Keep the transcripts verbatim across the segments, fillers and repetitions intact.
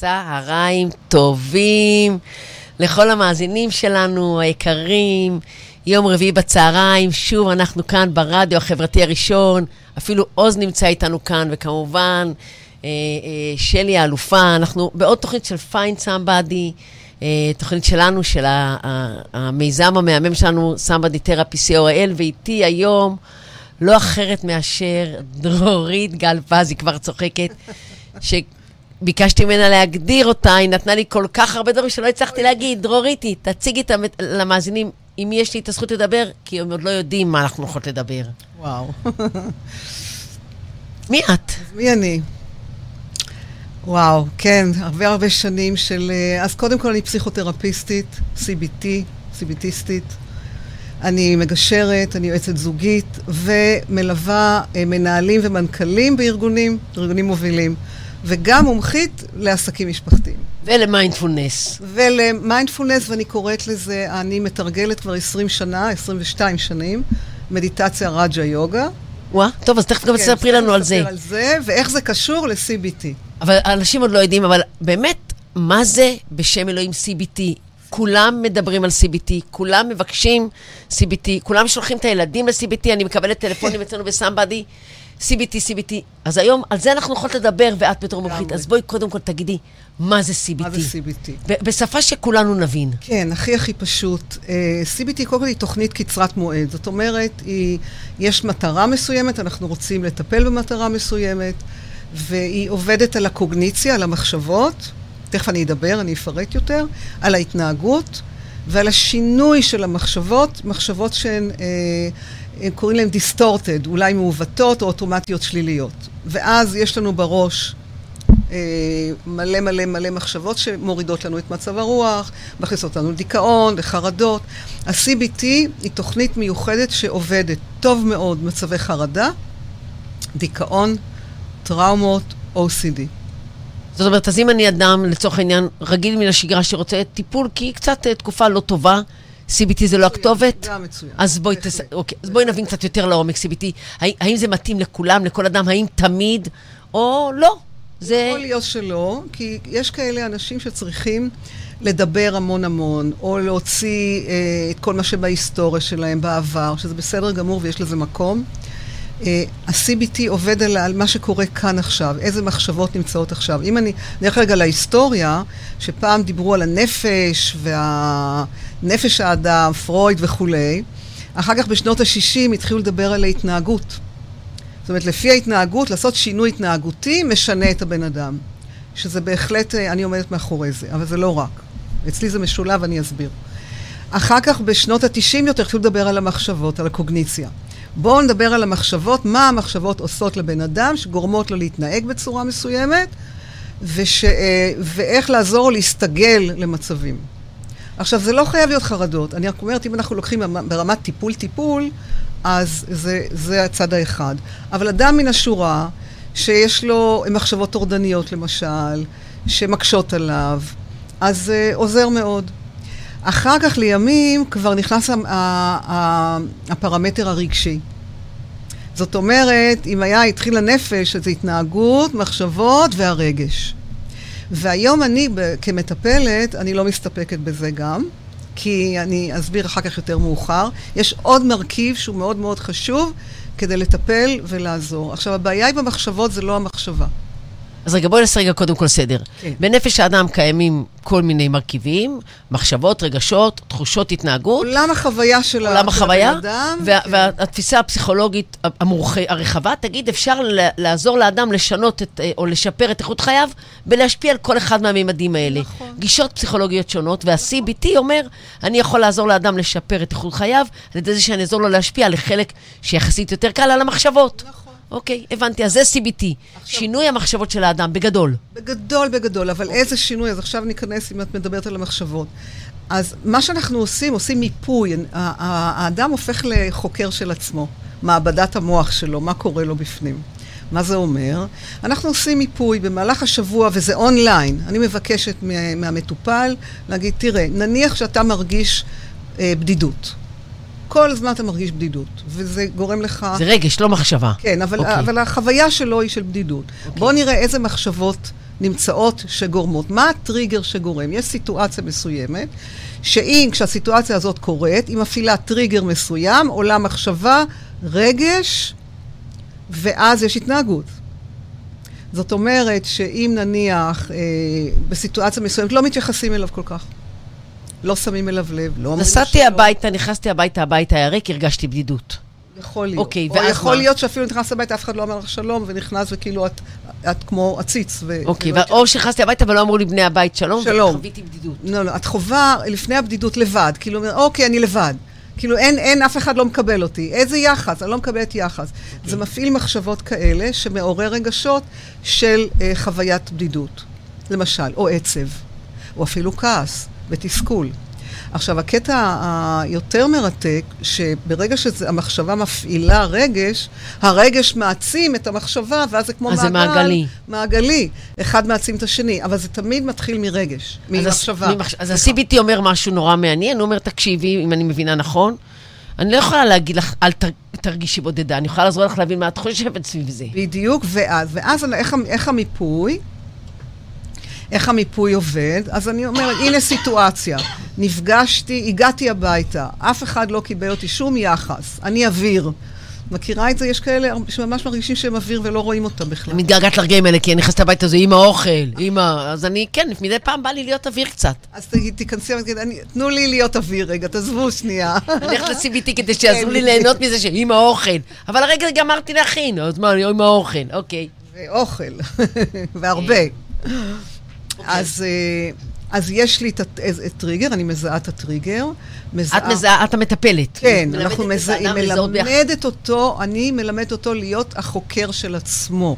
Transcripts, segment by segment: צהריים טובים לכל המאזינים שלנו, היקרים. יום רביעי בצהריים, שוב אנחנו כאן ברדיו החברתי הראשון, אפילו עוז נמצא איתנו כאן, וכמובן אה, אה, שלי האלופה. אנחנו בעוד תוכנית של Find Somebody, אה, תוכנית שלנו, של ה, ה, המיזם המהמם שלנו, Sambaday Therapy C O I L, ואיתי היום לא אחרת מאשר דרורית גל פז, היא כבר צוחקת, ש... ביקשתי ממנה להגדיר אותה, היא נתנה לי כל כך הרבה דברים שלא הצלחתי להגיד. דרוריתי, תציגי למאזינים, אם יש לי את הזכות לדבר, כי הם עוד לא יודעים מה אנחנו יכולות לדבר. וואו. מי את? מי אני? וואו, כן, הרבה הרבה שנים של... אז קודם כל אני פסיכותרפיסטית, C B T, C B Tיסטית. אני מגשרת, אני יועצת זוגית, ומלווה מנהלים ומנכלים בארגונים, ארגונים מובילים. וגם מומחית לעסקים משפחתיים. ולמיינדפולנס. ולמיינדפולנס, ואני קוראת לזה, אני מתרגלת כבר עשרים שנה, עשרים ושתיים שנים, מדיטציה רג'ה יוגה. וואה, טוב, אז תכף גם תספרי לנו על זה. על זה, ואיך זה קשור ל-C B T. אבל אנשים עוד לא יודעים, אבל באמת, מה זה בשם אלוהים C B T? כולם מדברים על C B T, כולם מבקשים C B T, כולם שולחים את הילדים ל-C B T, אני מקבלת טלפונים אצלנו בסמבדי, C B T, C B T. אז היום, על זה אנחנו יכולות לדבר, ואת בתור מומחית. אז בואי קודם כל תגידי, מה זה C B T? מה זה C B T? בשפה שכולנו נבין. כן, הכי הכי פשוט. C B T קודם כל היא תוכנית קצרת מועד. זאת אומרת, יש מטרה מסוימת, אנחנו רוצים לטפל במטרה מסוימת, והיא עובדת על הקוגניציה, על המחשבות, תכף אני אדבר, אני אפרט יותר, על ההתנהגות, ועל השינוי של המחשבות, מחשבות שהן... קוראים להם distorted, אולי מעוותות או אוטומטיות שליליות. ואז יש לנו בראש אה, מלא מלא מלא מחשבות שמורידות לנו את מצב הרוח, מכניסות לנו לדיכאון, לחרדות. ה-C B T היא תוכנית מיוחדת שעובדת טוב מאוד מצבי חרדה, דיכאון, טראומות, O C D. זאת אומרת, אז אם אני אדם לצורך העניין רגיל מן השגרה שרוצה טיפול, כי היא קצת תקופה לא טובה, C B T זה לא הכתובת? גם מצוין. אז בואי נבין קצת יותר לעומק C B T. האם זה מתאים לכולם, לכל אדם? האם תמיד? או לא? יכול להיות שלא, כי יש כאלה אנשים שצריכים לדבר המון המון, או להוציא את כל מה שבהיסטוריה שלהם בעבר, שזה בסדר גמור ויש לזה מקום. ה-C B T עובד על מה שקורה כאן עכשיו, איזה מחשבות נמצאות עכשיו. אם אני נלך רגע להיסטוריה, שפעם דיברו על הנפש, והנפש האדם, פרויד וכו'. אחר כך בשנות ה-שישים התחילו לדבר על ההתנהגות. זאת אומרת, לפי ההתנהגות, לעשות שינוי התנהגותי, משנה את הבן אדם. שזה בהחלט, אני עומדת מאחורי זה, אבל זה לא רק. אצלי זה משולב, אני אסביר. אחר כך בשנות ה-תשעים יותר התחילו לדבר על המחשבות, על הקוגניציה. בואו נדבר על המחשבות, מה המחשבות עושות לבן אדם, שגורמות לו להתנהג בצורה מסוימת, וש, ואיך לעזור להסתגל למצבים. עכשיו, זה לא חייב להיות חרדות. אני רק אומרת, אם אנחנו לוקחים ברמת טיפול-טיפול, אז זה, זה הצד האחד. אבל אדם מן השורה, שיש לו מחשבות טורדניות, למשל, שמקשות עליו, אז זה עוזר מאוד. אחר כך לימים כבר נכנס הפרמטר הרגשי. זאת אומרת, אם היה התחיל הנפש, אז התנהגות, מחשבות והרגש. והיום אני כמטפלת, אני לא מסתפקת בזה גם, כי אני אסביר אחר כך יותר מאוחר. יש עוד מרכיב שהוא מאוד מאוד חשוב כדי לטפל ולעזור. עכשיו, הבעיה היא במחשבות, זה לא המחשבה. אז רגע, בואי נעשה רגע קודם כל סדר. כן. בנפש האדם קיימים כל מיני מרכיבים, מחשבות, רגשות, תחושות, התנהגות. עולם החוויה של האדם. עולם החוויה, וה, כן. והתפיסה הפסיכולוגית המורח... הרחבה, תגיד, אפשר לעזור לאדם לשנות את, או לשפר את איכות חייו, ולהשפיע על כל אחד מהמימדים האלה. נכון. גישות פסיכולוגיות שונות, וה-C B T אומר, אני יכול לעזור לאדם לשפר את איכות חייו, על ידי זה שאני אעזור לו להשפיע על חלק שיחסית יותר קל על המחשבות. נכון. אוקיי, הבנתי, אז זה C B T, שינוי המחשבות של האדם, בגדול. בגדול, בגדול, אבל איזה שינוי, אז עכשיו ניכנס אם את מדברת על המחשבות. אז מה שאנחנו עושים, עושים מיפוי, האדם הופך לחוקר של עצמו, מעבדת המוח שלו, מה קורה לו בפנים. מה זה אומר? אנחנו עושים מיפוי במהלך השבוע, וזה אונליין, אני מבקשת מהמטופל להגיד, תראה, נניח שאתה מרגיש בדידות. כל הזמן אתה מרגיש בדידות, וזה גורם לך... זה רגש, לא מחשבה. כן, אבל, okay. אבל החוויה שלו היא של בדידות. Okay. בוא נראה איזה מחשבות נמצאות שגורמות. מה הטריגר שגורם? יש סיטואציה מסוימת, שאם כשהסיטואציה הזאת קורית, היא מפעילה טריגר מסוים, עולה מחשבה, רגש, ואז יש התנהגות. זאת אומרת שאם נניח אה, בסיטואציה מסוימת, לא מתייחסים אליו כל כך. לא שמים אליו לב, לא אומרים שלא. נסעתי הביתה, נכנסתי הביתה, הביתה הריק, הרגשתי בדידות. יכול להיות. אוקיי, או יכול מה? להיות שאפילו נכנס הביתה, אף אחד לא אמר לך שלום, ונכנס וכאילו את, את כמו עציץ. ו- אוקיי, ו- או שנכנסתי הביתה, אבל לא אמרו לי בני הבית שלום, שלום. וחוויתי בדידות. לא, לא, את חובה לפני הבדידות לבד, כאילו, אוקיי, אני לבד. כאילו, אין, אין, אף אחד לא מקבל אותי. איזה יחס? אני לא מקבלת יחס. Okay. זה מפעיל מחשבות כאלה שמעורר רגשות של אה, חוויית בדידות. למשל, או עצב, או אפילו כעס, בתסכול. עכשיו, הקטע היותר מרתק, שברגע שהמחשבה מפעילה רגש, הרגש מעצים את המחשבה, ואז זה כמו מעגל. אז זה מעגלי. מעגלי. אחד מעצים את השני, אבל זה תמיד מתחיל מרגש, ממחשבה. אז ה-סי בי טי אומר משהו נורא מעניין, הוא אומר, תקשיבי, אם אני מבינה נכון, אני לא יכולה להגיד לך, אל תרגישי בודדה, אני יכולה לעזור לך להבין מה את חושבת סביב זה. בדיוק, ואז, ואז איך המיפוי, איך המיפוי עובד? אז אני אומרת, הנה סיטואציה. נפגשתי, הגעתי הביתה. אף אחד לא קיבל אותי שום יחס. אני אוויר. מכירה את זה? יש כאלה שממש מרגישים שהם אוויר ולא רואים אותם בכלל. אני מתגעגעת לרגעים האלה, כי אני נכנסת הביתה, זה אמא אוכל, אמא. אז אני, כן, מדי פעם בא לי להיות אוויר קצת. אז תיכנסי, תנו לי להיות אוויר רגע, תעזבו שנייה. אני הולכת ל-סי בי טי כדי שיעזרו לי ליהנות מזה שאמא אוכל. אבל הרגע גמרתי להכין. אז מה, אמא אוכל, אוקיי. ואוכל, והרבה. אז, אז יש לי את הטריגר, אני מזהה את הטריגר. מזהה... את מזהה, את המטפלת. כן, אנחנו מזהים, מלמדת אותו, אני מלמדת אותו להיות החוקר של עצמו.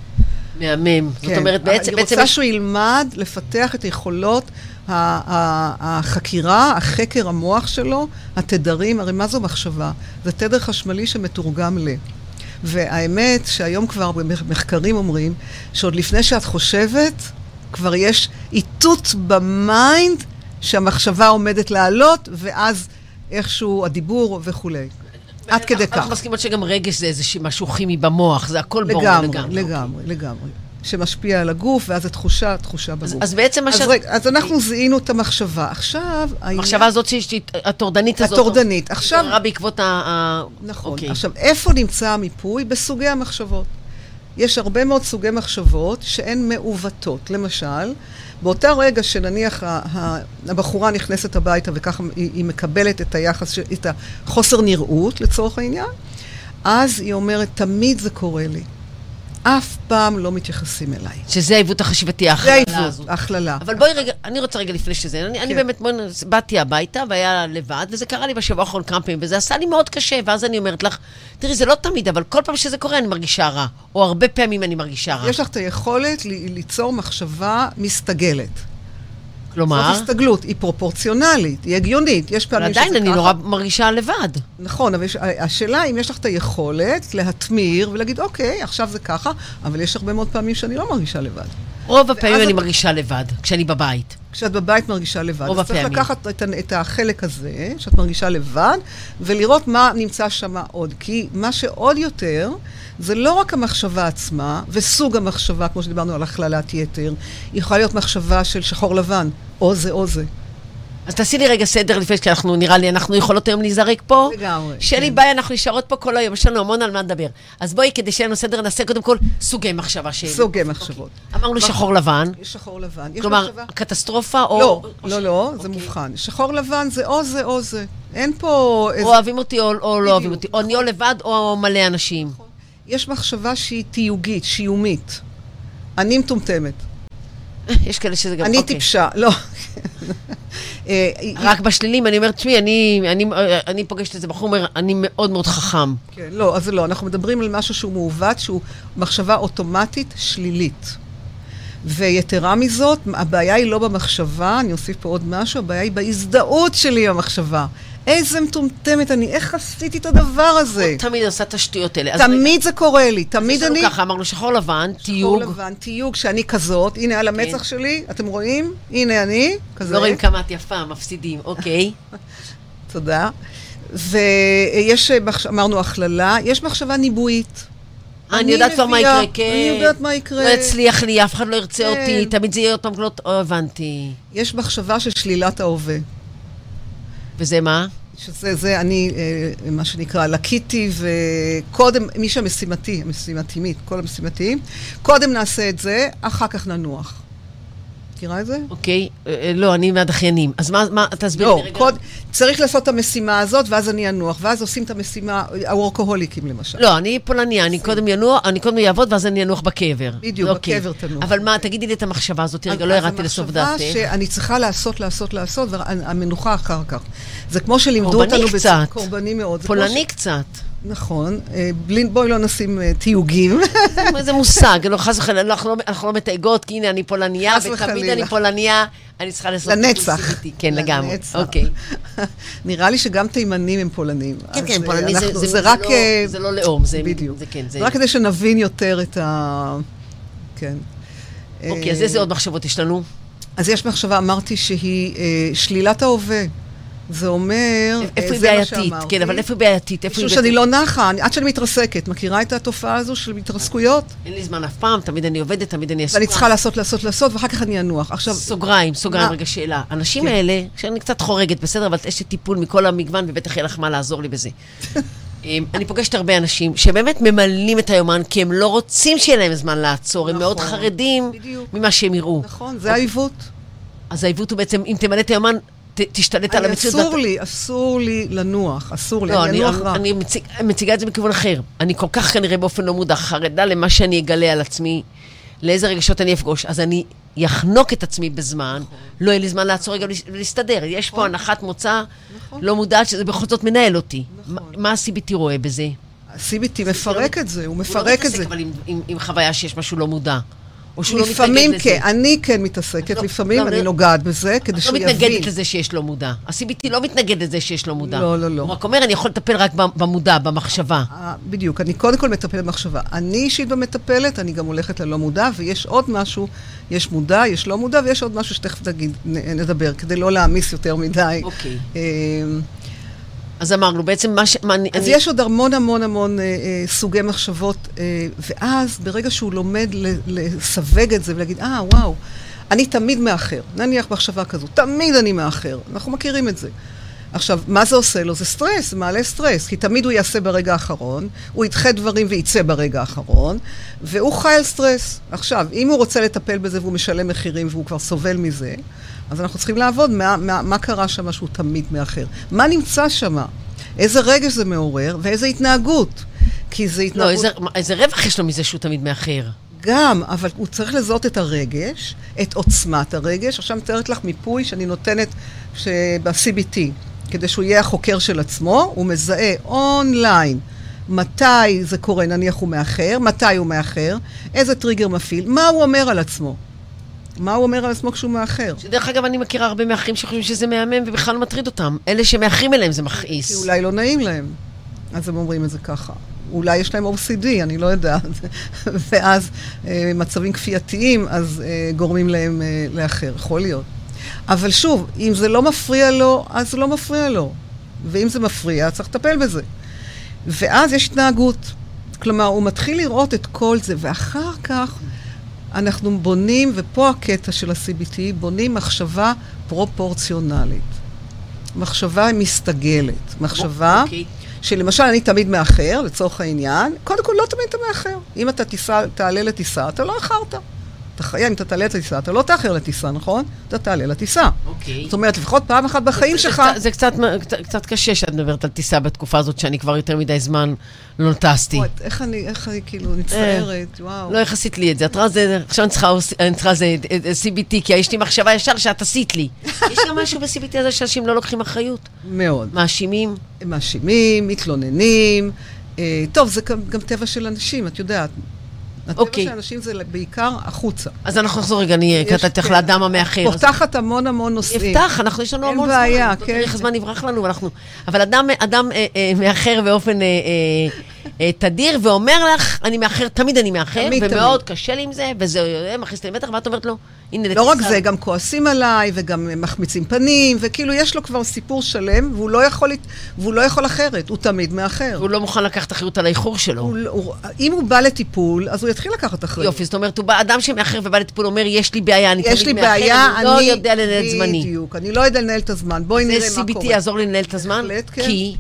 מהמם. כן. זאת אומרת, בעצם... אני רוצה שהוא ילמד לפתח את היכולות החקירה, החקר המוח שלו, התדרים, הרי מה זו מחשבה? זה תדר חשמלי שמתורגם ל... והאמת שהיום כבר במחקרים אומרים, שעוד לפני שאת חושבת... כבר יש איתות במיינד שהמחשבה עומדת לעלות, ואז איכשהו הדיבור וכולי. עד כדי כך. אנחנו מסכימות שגם רגש זה איזשהו משהו כימי במוח, זה הכל ברור לגמרי. לגמרי, לגמרי, לגמרי. שמשפיע על הגוף, ואז התחושה, התחושה בגוף. אז בעצם מה ש... אז אנחנו זיהינו את המחשבה. עכשיו... המחשבה הזאת, הטורדנית הזאת. הטורדנית. עכשיו... נראה בעקבות ה... נכון. עכשיו, איפה נמצא המיפוי? בסוגי המחשבות. יש הרבה מאוד סוגי מחשבות שהן מעוותות. למשל, באותה רגע שנניח הבחורה נכנסת הביתה וככה היא מקבלת את היחס, את החוסר נראות לצורך העניין, אז היא אומרת, תמיד זה קורה לי. אף פעם לא מתייחסים אליי. שזה העיוות החשיבתי, ההכללה הזאת. ההכללה. אבל בואי רגע, אני רוצה רגע לפני שזה. אני, כן. אני באמת בוא, באתי הביתה והיה לבד, וזה קרה לי בשבוע האחרון כמה פעמים, וזה עשה לי מאוד קשה, ואז אני אומרת לך, תראי, זה לא תמיד, אבל כל פעם שזה קורה אני מרגישה רע, או הרבה פעמים אני מרגישה רע. יש לך את היכולת ל- ליצור מחשבה מסתגלת. כלומר? זאת הסתגלות, היא פרופורציונלית, היא הגיונית, יש פעמים שזה ככה. עדיין, אני נורא מרגישה לבד. נכון, אבל השאלה אם יש לך את היכולת להתמיר ולהגיד, אוקיי, עכשיו זה ככה, אבל יש הרבה מאוד פעמים שאני לא מרגישה לבד. רוב הפעמים אני מרגישה לבד, כשאני בבית. כשאת בבית מרגישה לבד. רוב הפעמים. אז צריך לקחת את החלק הזה, שאת מרגישה לבד, ולראות מה נמצא שם עוד. כי מה שעוד יותר, זה לא רק המחשבה עצמה, וסוג המחשבה, כמו שדיברנו על הכללת יתר, היא יכולה להיות מחשבה של שחור לבן, או זה או זה. אז תעשי לי רגע סדר לפני שאנחנו, נראה לי, אנחנו יכולות היום להיזרק פה. לגמרי. שלי ביי, אנחנו נשארות פה כל היום, יש לנו המון על מה נדבר. אז בואי, כדי שיהיה לנו סדר, נעשה קודם כל סוגי מחשבה שלי. סוגי מחשבות. אמרנו שחור לבן. שחור לבן. כלומר, קטסטרופה או... לא, לא, לא, זה מובחן. שחור לבן זה או זה או זה. אין פה... או אוהבים אותי או לא אוהבים אותי. או אני או לבד או מלא אנשים. יש מחשבה שהיא תיוגית, שיומית. אני מטומטמת. יש כאלה שזה גם... אני טיפשה, לא. רק בשלילים, אני אומרת, שמי, אני פוגשת את זה בחור, אומר, אני מאוד מאוד חכם. כן, לא, אז לא, אנחנו מדברים על משהו שהוא מעוות, שהוא מחשבה אוטומטית שלילית. ויתרה מזאת, הבעיה היא לא במחשבה, אני אוסיף פה עוד משהו, הבעיה היא בהזדהות שלי במחשבה. איזה מטומטמת אני, איך עשיתי את הדבר הזה? תמיד עושה את השטויות האלה. תמיד זה קורה לי, תמיד אני... ככה, אמרנו שחור לבן, תיוג. שחור לבן, תיוג, שאני כזאת, הנה על המצח שלי, אתם רואים? הנה אני, כזה. לא רואים כמה את יפה, מפסידים, אוקיי. תודה. ויש, אמרנו, הכללה, יש מחשבה ניבואית. אני יודעת כבר מה יקרה, כן. אני יודעת מה יקרה. לא יצליח לי, אף אחד לא ירצה אותי, תמיד זה יהיה אותם גלות, או הבנתי. יש מחשבה של שלילת ההווה. וזה מה? שזה, זה אני, מה שנקרא, לקיתי, וקודם, מי שהמשימתי, המשימתימית, כל המשימתיים, קודם נעשה את זה, אחר כך ננוח. תראה את זה? אוקיי, לא, אני מהדחיינים. אז מה, מה, תסביר לי רגע. צריך לעשות את המשימה הזאת, ואז אני אנוח, ואז עושים את המשימה, הוורקוהוליקים למשל. לא, אני פולניה, אני קודם ינוח, אני קודם יעבוד, ואז אני אנוח בקבר. בדיוק, בקבר תנוח. אבל מה, תגידי לי את המחשבה הזאת, רגע, לא הראתי לסוף דעתך. המחשבה שאני צריכה לעשות, לעשות, לעשות, והמנוחה אחר כך. זה כמו שלימדו אותנו בצד קורבני מאוד. פולני קצת. נכון, בואי לא נשים תיוגים. זה מושג, אנחנו לא מתייגות, כי הנה אני פולניה, ותמיד אני פולניה, אני צריכה לעשות... לנצח. כן, לגמרי, אוקיי. נראה לי שגם תימנים הם פולנים. כן, כן, פולני זה לא לאום, זה כן. רק כדי שנבין יותר את ה... כן. אוקיי, אז איזה עוד מחשבות יש לנו? אז יש מחשבה, אמרתי, שהיא שלילת ההווה. זה אומר, איפה היא בעייתית? כן, אבל איפה היא בעייתית? משהו שאני לא נחה, עד שאני מתרסקת. מכירה את התופעה הזו של מתרסקויות? אין לי זמן אף פעם, תמיד אני עובדת, תמיד אני עסוקה. ואני צריכה לעשות, לעשות, לעשות, ואחר כך אני אנוח. סוגריים, סוגריים, רגע שאלה. אנשים האלה, כשאני קצת חורגת, בסדר, אבל יש לי טיפול מכל המגוון, ובטח יהיה לך מה לעזור לי בזה. אני פוגשת הרבה אנשים שבאמת ממלאים את היומן, כי הם לא רוצים שיהיה להם זמן לעצור, הם מאוד חרדים ממה שהם יראו. נכון, זה העיוות. אז העיוות הוא בעצם, אם תמלא את היומן תשתלט על המציאות. אסור לי, אסור לי לנוח, אסור לי, אני אנוח רע. אני מציגה את זה מכיוון אחר. אני כל כך כנראה באופן לא מודע, חרדה למה שאני אגלה על עצמי, לאיזה רגשות אני אפגוש, אז אני יחנוק את עצמי בזמן, לא יהיה לי זמן לעצור רגע ולהסתדר. יש פה הנחת מוצא לא מודעת, שזה בכל זאת מנהל אותי. מה ה-סי בי טי רואה בזה? ה-סי בי טי מפרק את זה, הוא מפרק את זה. הוא לא מתעסק אבל עם חוויה שיש משהו לא מודע. לפעמים כן, אני כן מתעסקת, לפעמים אני נוגעת בזה, כדי שיבין. את לא מתנגדת לזה שיש לו מודע. ה-סי בי טי לא מתנגד לזה שיש לו מודע. לא, לא, לא. הוא רק אומר, אני יכול לטפל רק במודע, במחשבה. בדיוק, אני קודם כל מטפלת במחשבה. אני אישית במטפלת, אני גם הולכת ללא מודע, ויש עוד משהו, יש מודע, יש לא מודע, ויש עוד משהו שתכף נדבר, כדי לא להעמיס יותר מדי. אוקיי. אז אמרנו, בעצם מה ש... אז יש עוד המון המון המון סוגי מחשבות, ואז ברגע שהוא לומד לסווג את זה ולהגיד, אה, וואו, אני תמיד מאחר, נניח מחשבה כזו, תמיד אני מאחר, אנחנו מכירים את זה. עכשיו, מה זה עושה לו? זה סטרס, זה מעלה סטרס, כי תמיד הוא יעשה ברגע האחרון, הוא ידחה דברים וייצא ברגע האחרון, והוא חי על סטרס. עכשיו, אם הוא רוצה לטפל בזה והוא משלם מחירים והוא כבר סובל מזה, אז אנחנו צריכים לעבוד מה, מה, מה קרה שם שהוא תמיד מאחר. מה נמצא שם? איזה רגש זה מעורר ואיזה התנהגות? כי זה התנהגות... לא, איזה, איזה רווח יש לו מזה שהוא תמיד מאחר? גם, אבל הוא צריך לזהות את הרגש, את עוצמת הרגש. עכשיו מתארת לך מיפוי שאני נותנת ב-סי בי טי. כדי שהוא יהיה החוקר של עצמו, הוא מזהה אונליין מתי זה קורה, נניח הוא מאחר, מתי הוא מאחר, איזה טריגר מפעיל, מה הוא אומר על עצמו. מה הוא אומר על עצמו כשהוא מאחר? שדרך אגב, אני מכירה הרבה מאחרים שחושבים שזה מהמם ובכלל לא מטריד אותם. אלה שמאחרים אליהם זה מכעיס. כי אולי לא נעים להם. אז הם אומרים את זה ככה. אולי יש להם או סי די, אני לא יודעת. ואז מצבים כפייתיים, אז גורמים להם לאחר. יכול להיות. אבל שוב, אם זה לא מפריע לו, אז לא מפריע לו. ואם זה מפריע, צריך לטפל בזה. ואז יש התנהגות. כלומר, הוא מתחיל לראות את כל זה, ואחר כך אנחנו בונים, ופה הקטע של ה-סי בי טי, בונים מחשבה פרופורציונלית. מחשבה מסתגלת. מחשבה okay. שלמשל, אני תמיד מאחר, לצורך העניין, קודם כל לא תמיד אתה מאחר. אם אתה תיסע, תעלה לטיסה, אתה לא אחרת. אם אתה תעלה לטיסה, אתה לא תאחר לטיסה, נכון? אתה תעלה לטיסה. אוקיי. זאת אומרת, לפחות פעם אחת בחיים שלך... זה קצת קשה שאת מדברת על טיסה בתקופה הזאת, שאני כבר יותר מדי זמן לא טסתי. איך אני, איך אני כאילו מצטערת, וואו. לא, איך עשית לי את זה? את רואה זה, עכשיו אני צריכה זה סי בי טי, כי יש לי מחשבה ישר שאת עשית לי. יש גם משהו ב-סי בי טי הזה שאנשים לא לוקחים אחריות. מאוד. מאשימים. מאשימים, מתלוננים. טוב, זה גם טבע של אנשים, את יודעת. הטבע של אנשים זה בעיקר החוצה. אז אנחנו נחזור רגע, אני קטעתך לאדם המאחר. פותחת המון המון נושאים. יפתח, יש לנו המון זמן. אין בעיה, כן. הזמן נברח לנו, אבל אדם מאחר באופן תדיר ואומר לך, אני מאחר, תמיד אני מאחר, ומאוד קשה לי עם זה, וזה מכניס לי מתח, ואת אומרת לו, הנה, לא רק זה, גם כועסים עליי, וגם מחמיצים פנים, וכאילו יש לו כבר סיפור שלם, והוא לא יכול, והוא לא יכול אחרת, הוא תמיד מאחר. הוא לא מוכן לקחת אחריות על האיחור שלו. אם הוא בא לטיפול, אז הוא יתחיל לקחת אחריות. יופי, זאת אומרת, אדם שמאחר ובא לטיפול אומר, יש לי בעיה, אני תמיד מאחר, אני לא יודע לנהל את זמני. בדיוק, אני לא יודע לנהל את הזמן, בואי נראה מה קורה. סי בי טי יעזור לי לנהל את הזמן, כי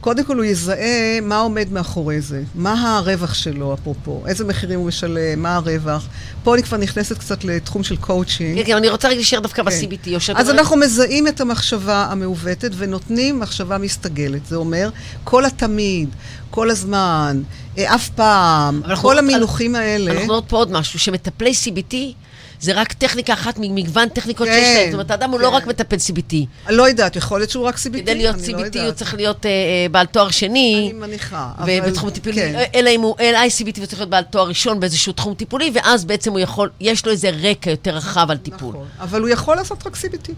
קודם כל הוא יזהה מה עומד מאחורי זה, מה הרווח שלו אפרופו, איזה מחירים הוא משלם, מה הרווח. פה אני כבר נכנסת קצת לתחום של קואוצ'ינג. כן, אני רוצה רק להישאר דווקא ב-סי בי טי. אז אנחנו מזהים את המחשבה המעוותת ונותנים מחשבה מסתגלת. זה אומר, כל התמיד, כל הזמן, אף פעם, כל המינוחים האלה. אנחנו נראות פה עוד משהו, שמטפלי סי בי טי זה רק טכניקה אחת מגוון טכניקות שיש להם. זאת אומרת, האדם הוא לא רק מטפל סי בי טי. לא יודעת, יכול להיות שהוא רק סי בי טי. כדי להיות סי בי טי הוא צריך להיות בעל תואר שני. אני מניחה. ובתחום טיפולי. אלא אם הוא אל איי סי בי טי הוא צריך להיות בעל תואר ראשון באיזשהו תחום טיפולי, ואז בעצם הוא יכול, יש לו איזה רקע יותר רחב על טיפול. נכון. אבל הוא יכול לעשות רק סי בי טי.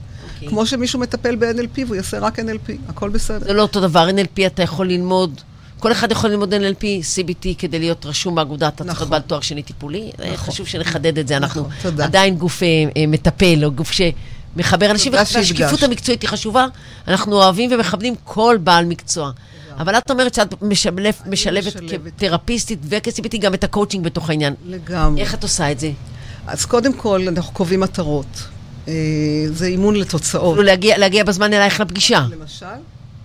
כמו שמישהו מטפל ב-אן אל פי והוא יעשה רק אן אל פי. הכל בסדר. זה לא אותו דבר. אן אל פי אתה יכול ללמוד. כל אחד יכול ללמוד אן אל פי, סי בי טי, כדי להיות רשום באגודה, אתה צריך בעל תואר שני טיפולי. חשוב שנחדד את זה, אנחנו עדיין גוף מטפל, או גוף שמחבר אנשים, והשקיפות המקצועית היא חשובה, אנחנו אוהבים ומכבדים כל בעל מקצוע. אבל את אומרת שאת משלבת כתרפיסטית וכ-סי בי טי גם את הקואוצ'ינג בתוך העניין. לגמרי. איך את עושה את זה? אז קודם כל, אנחנו קובעים מטרות. זה אימון לתוצאות. להגיע בזמן אלייך לפגישה. למשל?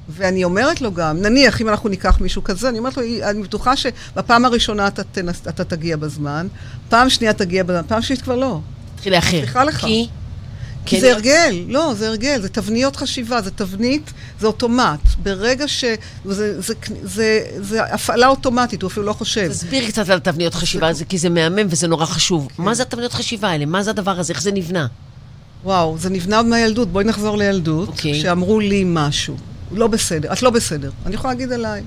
ואני אומרת לו גם, נניח, אם אנחנו ניקח מישהו כזה, אני אומרת לו, אני בטוחה שבפעם הראשונה אתה, תנס, אתה תגיע בזמן, פעם שנייה תגיע בזמן, פעם שנייה כבר לא. תחילה אחר. תחילה לך. כי? כי זה הרגל, לא, זה הרגל, זה תבניות חשיבה, זה תבנית, זה אוטומט. ברגע ש... זה, זה, זה, זה הפעלה אוטומטית, הוא אפילו לא חושב. תסביר קצת על תבניות חשיבה, זה, כי זה מהמם וזה נורא חשוב. כן. מה זה התבניות חשיבה האלה? מה זה הדבר הזה? איך זה נבנה? וואו, זה נבנה עוד מהילדות. בואי נחזור לילדות, אוקיי. שאמרו לי משהו. לא בסדר, את לא בסדר. אני יכולה להגיד עליי.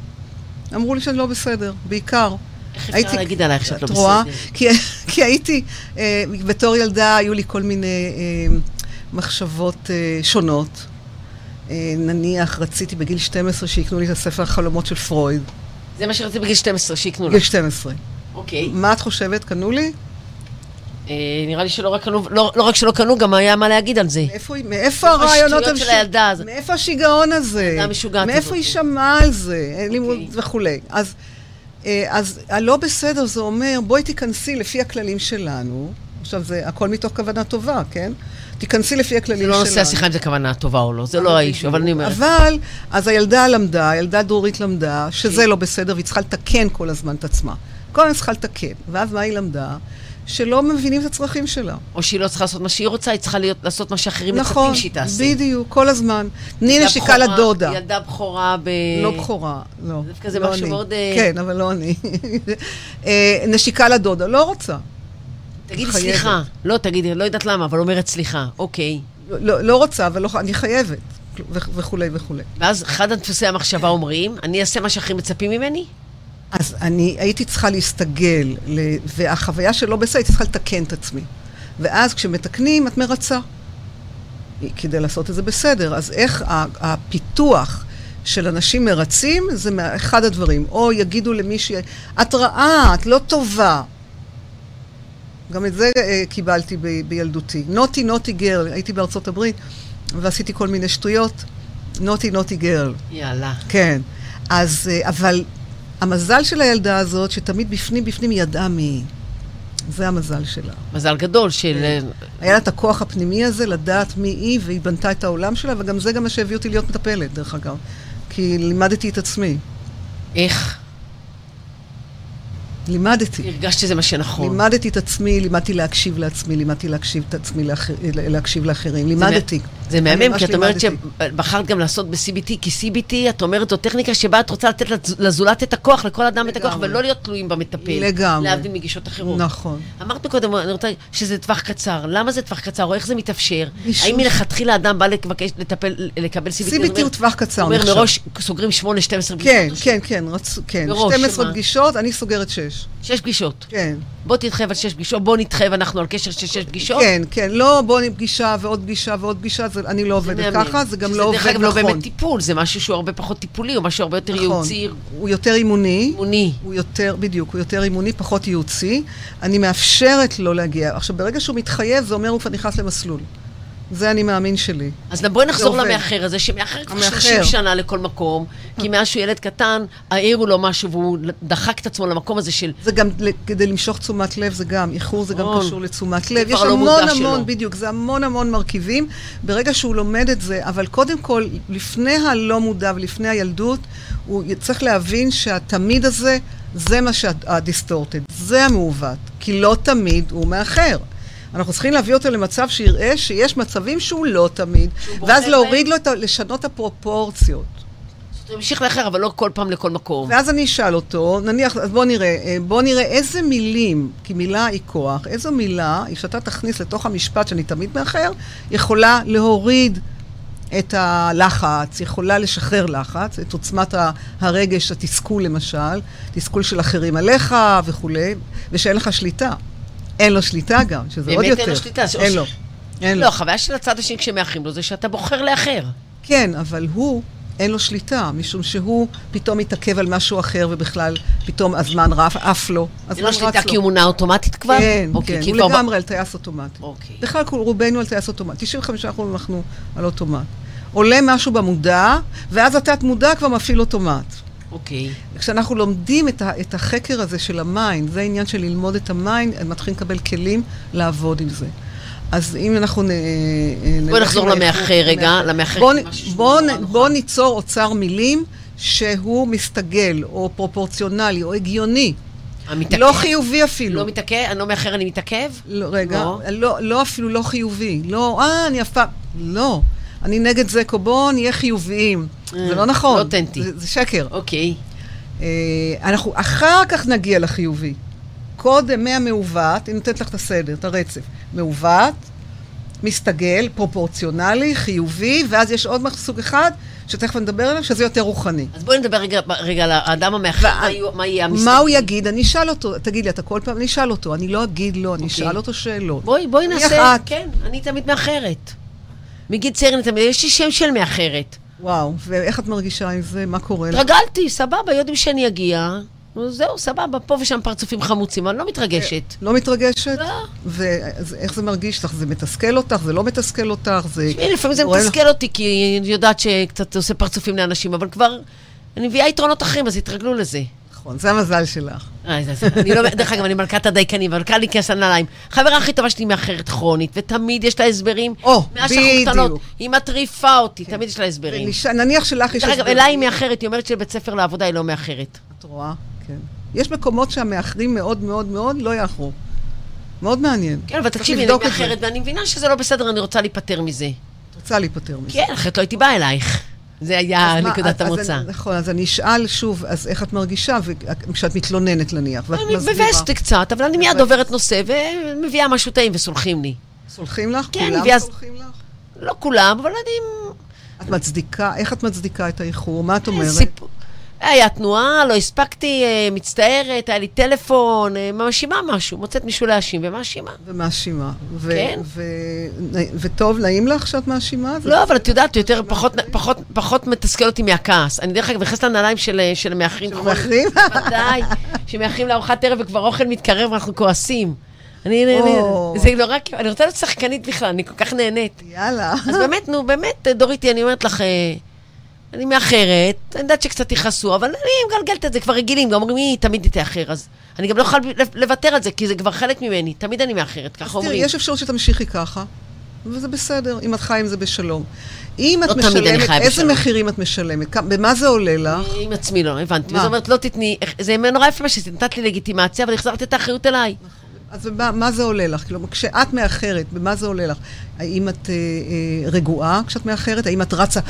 אמרו לי שאני לא בסדר, בעיקר. איך אפשר להגיד עלייך שאת לא בסדר? כי הייתי, בתור ילדה היו לי כל מיני מחשבות שונות. נניח, רציתי בגיל שתים עשרה שיקנו לי את הספר החלומות של פרויד. זה מה שרציתי בגיל שתים עשרה שיקנו לי? בגיל שתים עשרה. אוקיי. מה את חושבת? קנו לי? נראה לי שלא רק שלא קנו, גם היה מה להגיד על זה. מאיפה הרעיונות המשוגעות? מאיפה השיגעון הזה? מאיפה היא שמעה על זה? וכולי. אז הלא בסדר זה אומר, בואי תיכנסי לפי הכללים שלנו. עכשיו, זה הכל מתוך כוונה טובה, כן? תיכנסי לפי הכללים שלנו. זה לא נושא השיחה אם זה כוונה טובה או לא, זה לא האיש, אבל אני אומרת. אבל, אז הילדה למדה, הילדה דורית למדה, שזה לא בסדר, והיא צריכה לתקן כל הזמן את עצמה. כל הזמן צריכה לתקן. ואז מה היא למדה? שלא מבינים את הצרכים שלה. או שהיא לא צריכה לעשות מה שהיא רוצה, היא צריכה להיות, לעשות מה שאחרים נכון, מצפים שהיא תעשה. נכון, בדיוק, כל הזמן. תני נשיקה לדודה. ילדה בחורה ב... לא בחורה, לא. זה כזה לא משהו אני. מאוד... כן, אבל לא אני. נשיקה לדודה, לא רוצה. תגידי סליחה. לא, תגידי, לא יודעת למה, אבל אומרת סליחה. אוקיי. לא, לא רוצה, אבל לא, אני חייבת. וכו' וכו'. ואז אחד הדפוסי המחשבה אומרים, אני אעשה מה שאחרים מצפים ממני? אז אני הייתי צריכה להסתגל, והחוויה שלא בסדר, הייתי צריכה לתקן את עצמי. ואז כשמתקנים, את מרצה. כדי לעשות את זה בסדר. אז איך הפיתוח של אנשים מרצים, זה אחד הדברים. או יגידו למישהו, את רעה, את לא טובה. גם את זה קיבלתי בילדותי. נוטי, נוטי גרל. הייתי בארצות הברית, ועשיתי כל מיני שטויות. נוטי, נוטי גרל. יאללה. כן. אז, אבל... המזל של הילדה הזאת, שתמיד בפנים, בפנים ידעה מי. זה המזל שלה. מזל גדול של... היה לה את הכוח הפנימי הזה לדעת מי היא, והיא בנתה את העולם שלה, וגם זה גם מה שהביא אותי להיות מטפלת, דרך אגב. כי לימדתי את עצמי. איך? לימדתי. הרגשת שזה מה שנכון. לימדתי את עצמי, לימדתי להקשיב לעצמי, לימדתי להקשיב את עצמי, להקשיב לאחרים. לימדתי. זה מהמם, כי את אומרת שבחרת גם לעשות ב-סי בי טי, כי סי בי טי, את אומרת, זו טכניקה שבה את רוצה לתת לזולת את הכוח, לכל אדם את הכוח, ולא להיות תלויים במטפל. לגמרי. להבדיל מגישות אחרות. נכון. אמרת מקודם, אני רוצה שזה טווח קצר. למה זה טווח קצר, או איך זה מתאפשר? האם מלכתחילה אדם בא לקבל סי בי טי הוא טווח קצר. אומר מראש, סוגרים שמונה שתים עשרה פגישות. כן, כן, כן. שתים עשרה פגישות, אני סוגרת שש. שש פגישות. כן. בוא תתחייב על שש פגישות, בוא נתחייב אנחנו על קשר של שש פגישות. כן, כן. לא, בוא נפגישה ועוד פגישה ועוד פגישה. אני לא עובדת ככה, זה גם לא עובד נכון. זה דרך אגב לא באמת טיפול, זה משהו שהוא הרבה פחות טיפולי, או משהו הרבה יותר ייעוצי. הוא יותר אימוני. אימוני. הוא יותר, בדיוק, הוא יותר אימוני, פחות ייעוצי. אני מאפשרת לו להגיע. עכשיו, ברגע שהוא מתחייב, זה אומר, הוא נכנס למסלול. זה אני מאמין שלי. אז בואי נחזור למאחר הזה, שמאחר כבר שלושים שנה לכל מקום, כי מאז שהוא ילד קטן, העירו לו משהו, והוא דחק את עצמו למקום הזה של... זה גם, כדי למשוך תשומת לב, זה גם, איחור זה גם קשור לתשומת לב. יש המון המון, בדיוק, זה המון המון מרכיבים, ברגע שהוא לומד את זה, אבל קודם כל, לפני הלא מודע ולפני הילדות, הוא צריך להבין שהתמיד הזה, זה מה שהדיסטורטד, זה המעוות, כי לא תמיד הוא מאחר. אנחנו צריכים להביא אותו למצב שיראה שיש מצבים שהוא לא תמיד, ואז להוריד לו, לשנות הפרופורציות. זאת אומרת, המשיך לאחר, אבל לא כל פעם לכל מקום. ואז אני אשאל אותו, נניח, אז בוא נראה, בוא נראה איזה מילים, כי מילה היא כוח, איזו מילה, אם שאתה תכניס לתוך המשפט שאני תמיד מאחר, יכולה להוריד את הלחץ, יכולה לשחרר לחץ, את עוצמת הרגש, התסכול למשל, תסכול של אחרים עליך וכו', ושאין לך שליטה. אין לו שליטה גם, שזה עוד יותר. באמת אין לו שליטה. אין לו. אין לו. לא, חוויה של הצד השני כשמאחרים לו, זה שאתה בוחר לאחר. כן, אבל הוא, אין לו שליטה, משום שהוא פתאום מתעכב על משהו אחר, ובכלל פתאום הזמן עף לו. אין לו שליטה כי הוא מונע אוטומטית כבר? כן, כן. הוא לגמרי על טייס אוטומט. בכלל, רובנו על טייס אוטומט. תשעים וחמישה אחוז אנחנו על אוטומט. עולה משהו במודע, ואז התת מודע כבר מפעיל אוטומט. אוקיי. כשאנחנו לומדים את, ה, את החקר הזה של המיינד, זה העניין של ללמוד את המיינד, הם מתחילים לקבל כלים לעבוד עם זה. אז אם אנחנו... בואו נחזור למאחר רגע, למאחר. בואו בוא, בוא, בוא ניצור אוצר מילים שהוא מסתגל, או פרופורציונלי, או הגיוני. המתעכב. לא חיובי אפילו. לא מתעכב? אני לא מאחר, אני מתעכב? לא, רגע. לא. לא, לא אפילו לא חיובי. לא, אה, אני אף פעם... לא. אני נגד זה, בואו נהיה חיוביים. זה לא נכון. לא אותנטי. זה שקר. אוקיי. אנחנו אחר כך נגיע לחיובי. קודם מהמעוות, אני נותנת לך את הסדר, את הרצף. מעוות, מסתגל, פרופורציונלי, חיובי, ואז יש עוד סוג אחד, שתכף נדבר עליו, שזה יותר רוחני. אז בואי נדבר רגע על האדם המאחר, מה יהיה המסתגל? מה הוא יגיד? אני אשאל אותו, תגיד לי, אתה כל פעם, אני אשאל אותו, אני לא אגיד לו, אני אשאל אותו שאלות. בואי נעשה, כן, אני תמיד מאחרת. מגיל צעיר, תמיד, יש לי שם של מאחרת. וואו, ואיך את מרגישה עם זה? מה קורה? התרגלתי, סבבה, יודעים שאני אגיע. זהו, סבבה, פה ושם פרצופים חמוצים, אני לא מתרגשת. לא מתרגשת? ואיך זה מרגיש לך? זה מתסכל אותך? זה לא מתסכל אותך? לפעמים זה מתסכל אותי, כי אני יודעת שקצת עושה פרצופים לאנשים, אבל כבר אני מביאה יתרונות אחרים, אז התרגלו לזה. נכון, זה המזל שלך. דרך אגב, אני מלכת הדייקנים, אבל קל לי כעס על נעליים. חברה הכי טובה שלי מאחרת כרונית, ותמיד יש לה הסברים. או, בדיוק. היא מטריפה אותי, תמיד יש לה הסברים. נניח שלך יש הסברים. דרך אגב, אליי היא מאחרת, היא אומרת שלבית ספר לעבודה היא לא מאחרת. את רואה, כן. יש מקומות שהמאחרים מאוד מאוד מאוד לא יאחרו. מאוד מעניין. כן, אבל תקשיבי, אני מאחרת, ואני מבינה שזה לא בסדר, אני רוצה להיפטר מזה. רוצה להיפטר מזה. כן, אחרת לא הייתי באה אלייך. זה היה נקודת המוצא. נכון, אז אני אשאל שוב, אז איך את מרגישה כשאת מתלוננת לניח? אני מבאסת קצת, אבל אני מיד עוברת נושא ומביאה משהו טעים וסולחים לי. סולחים לך? כולם סולחים לך? לא כולם, אבל אני... את מצדיקה? איך את מצדיקה את האיחור? מה את אומרת? היה תנועה, לא הספקתי, מצטערת, היה לי טלפון, מאשימה משהו, מוצאת מישהו להאשים, ומאשימה. ומאשימה. כן. וטוב, נעים לך שאת מאשימה? לא, אבל את יודעת, יותר פחות מתסכל אותי מהכעס. אני דרך אגב נכנסת לנעליים של מאחרים. של מאחרים? ודאי, שמאחרים לארוחת ערב וכבר אוכל מתקרב, ואנחנו כועסים. אני, זה לא רק, אני רוצה להיות שחקנית בכלל, אני כל כך נהנית. יאללה. אז באמת, נו, באמת, דוריתי, אני אומרת לך... אני מאחרת, אני יודעת שקצת יחסו, אבל אני מגלגלת את זה, כבר רגילים, גם אומרים, היא תמיד תאחר, אז אני גם לא יכולה לוותר על זה, כי זה כבר חלק ממני, תמיד אני מאחרת, ככה אומרים. אז תראי, יש אפשרות שתמשיכי ככה, וזה בסדר, אם את חיים זה בשלום. אם את משלמת, איזה מחירים את משלמת? במה זה עולה לך? עם עצמי לא, הבנתי. זאת אומרת, לא תתני, זה נורא יפה מה שתתנת לי לגיטימציה, אבל החזרת את האחריות אליי. אז מה זה עולה לך? כלומר, כשאת מאחרת, במה זה עולה לך? האם את רגועה כשאת מאחרת? האם את רצה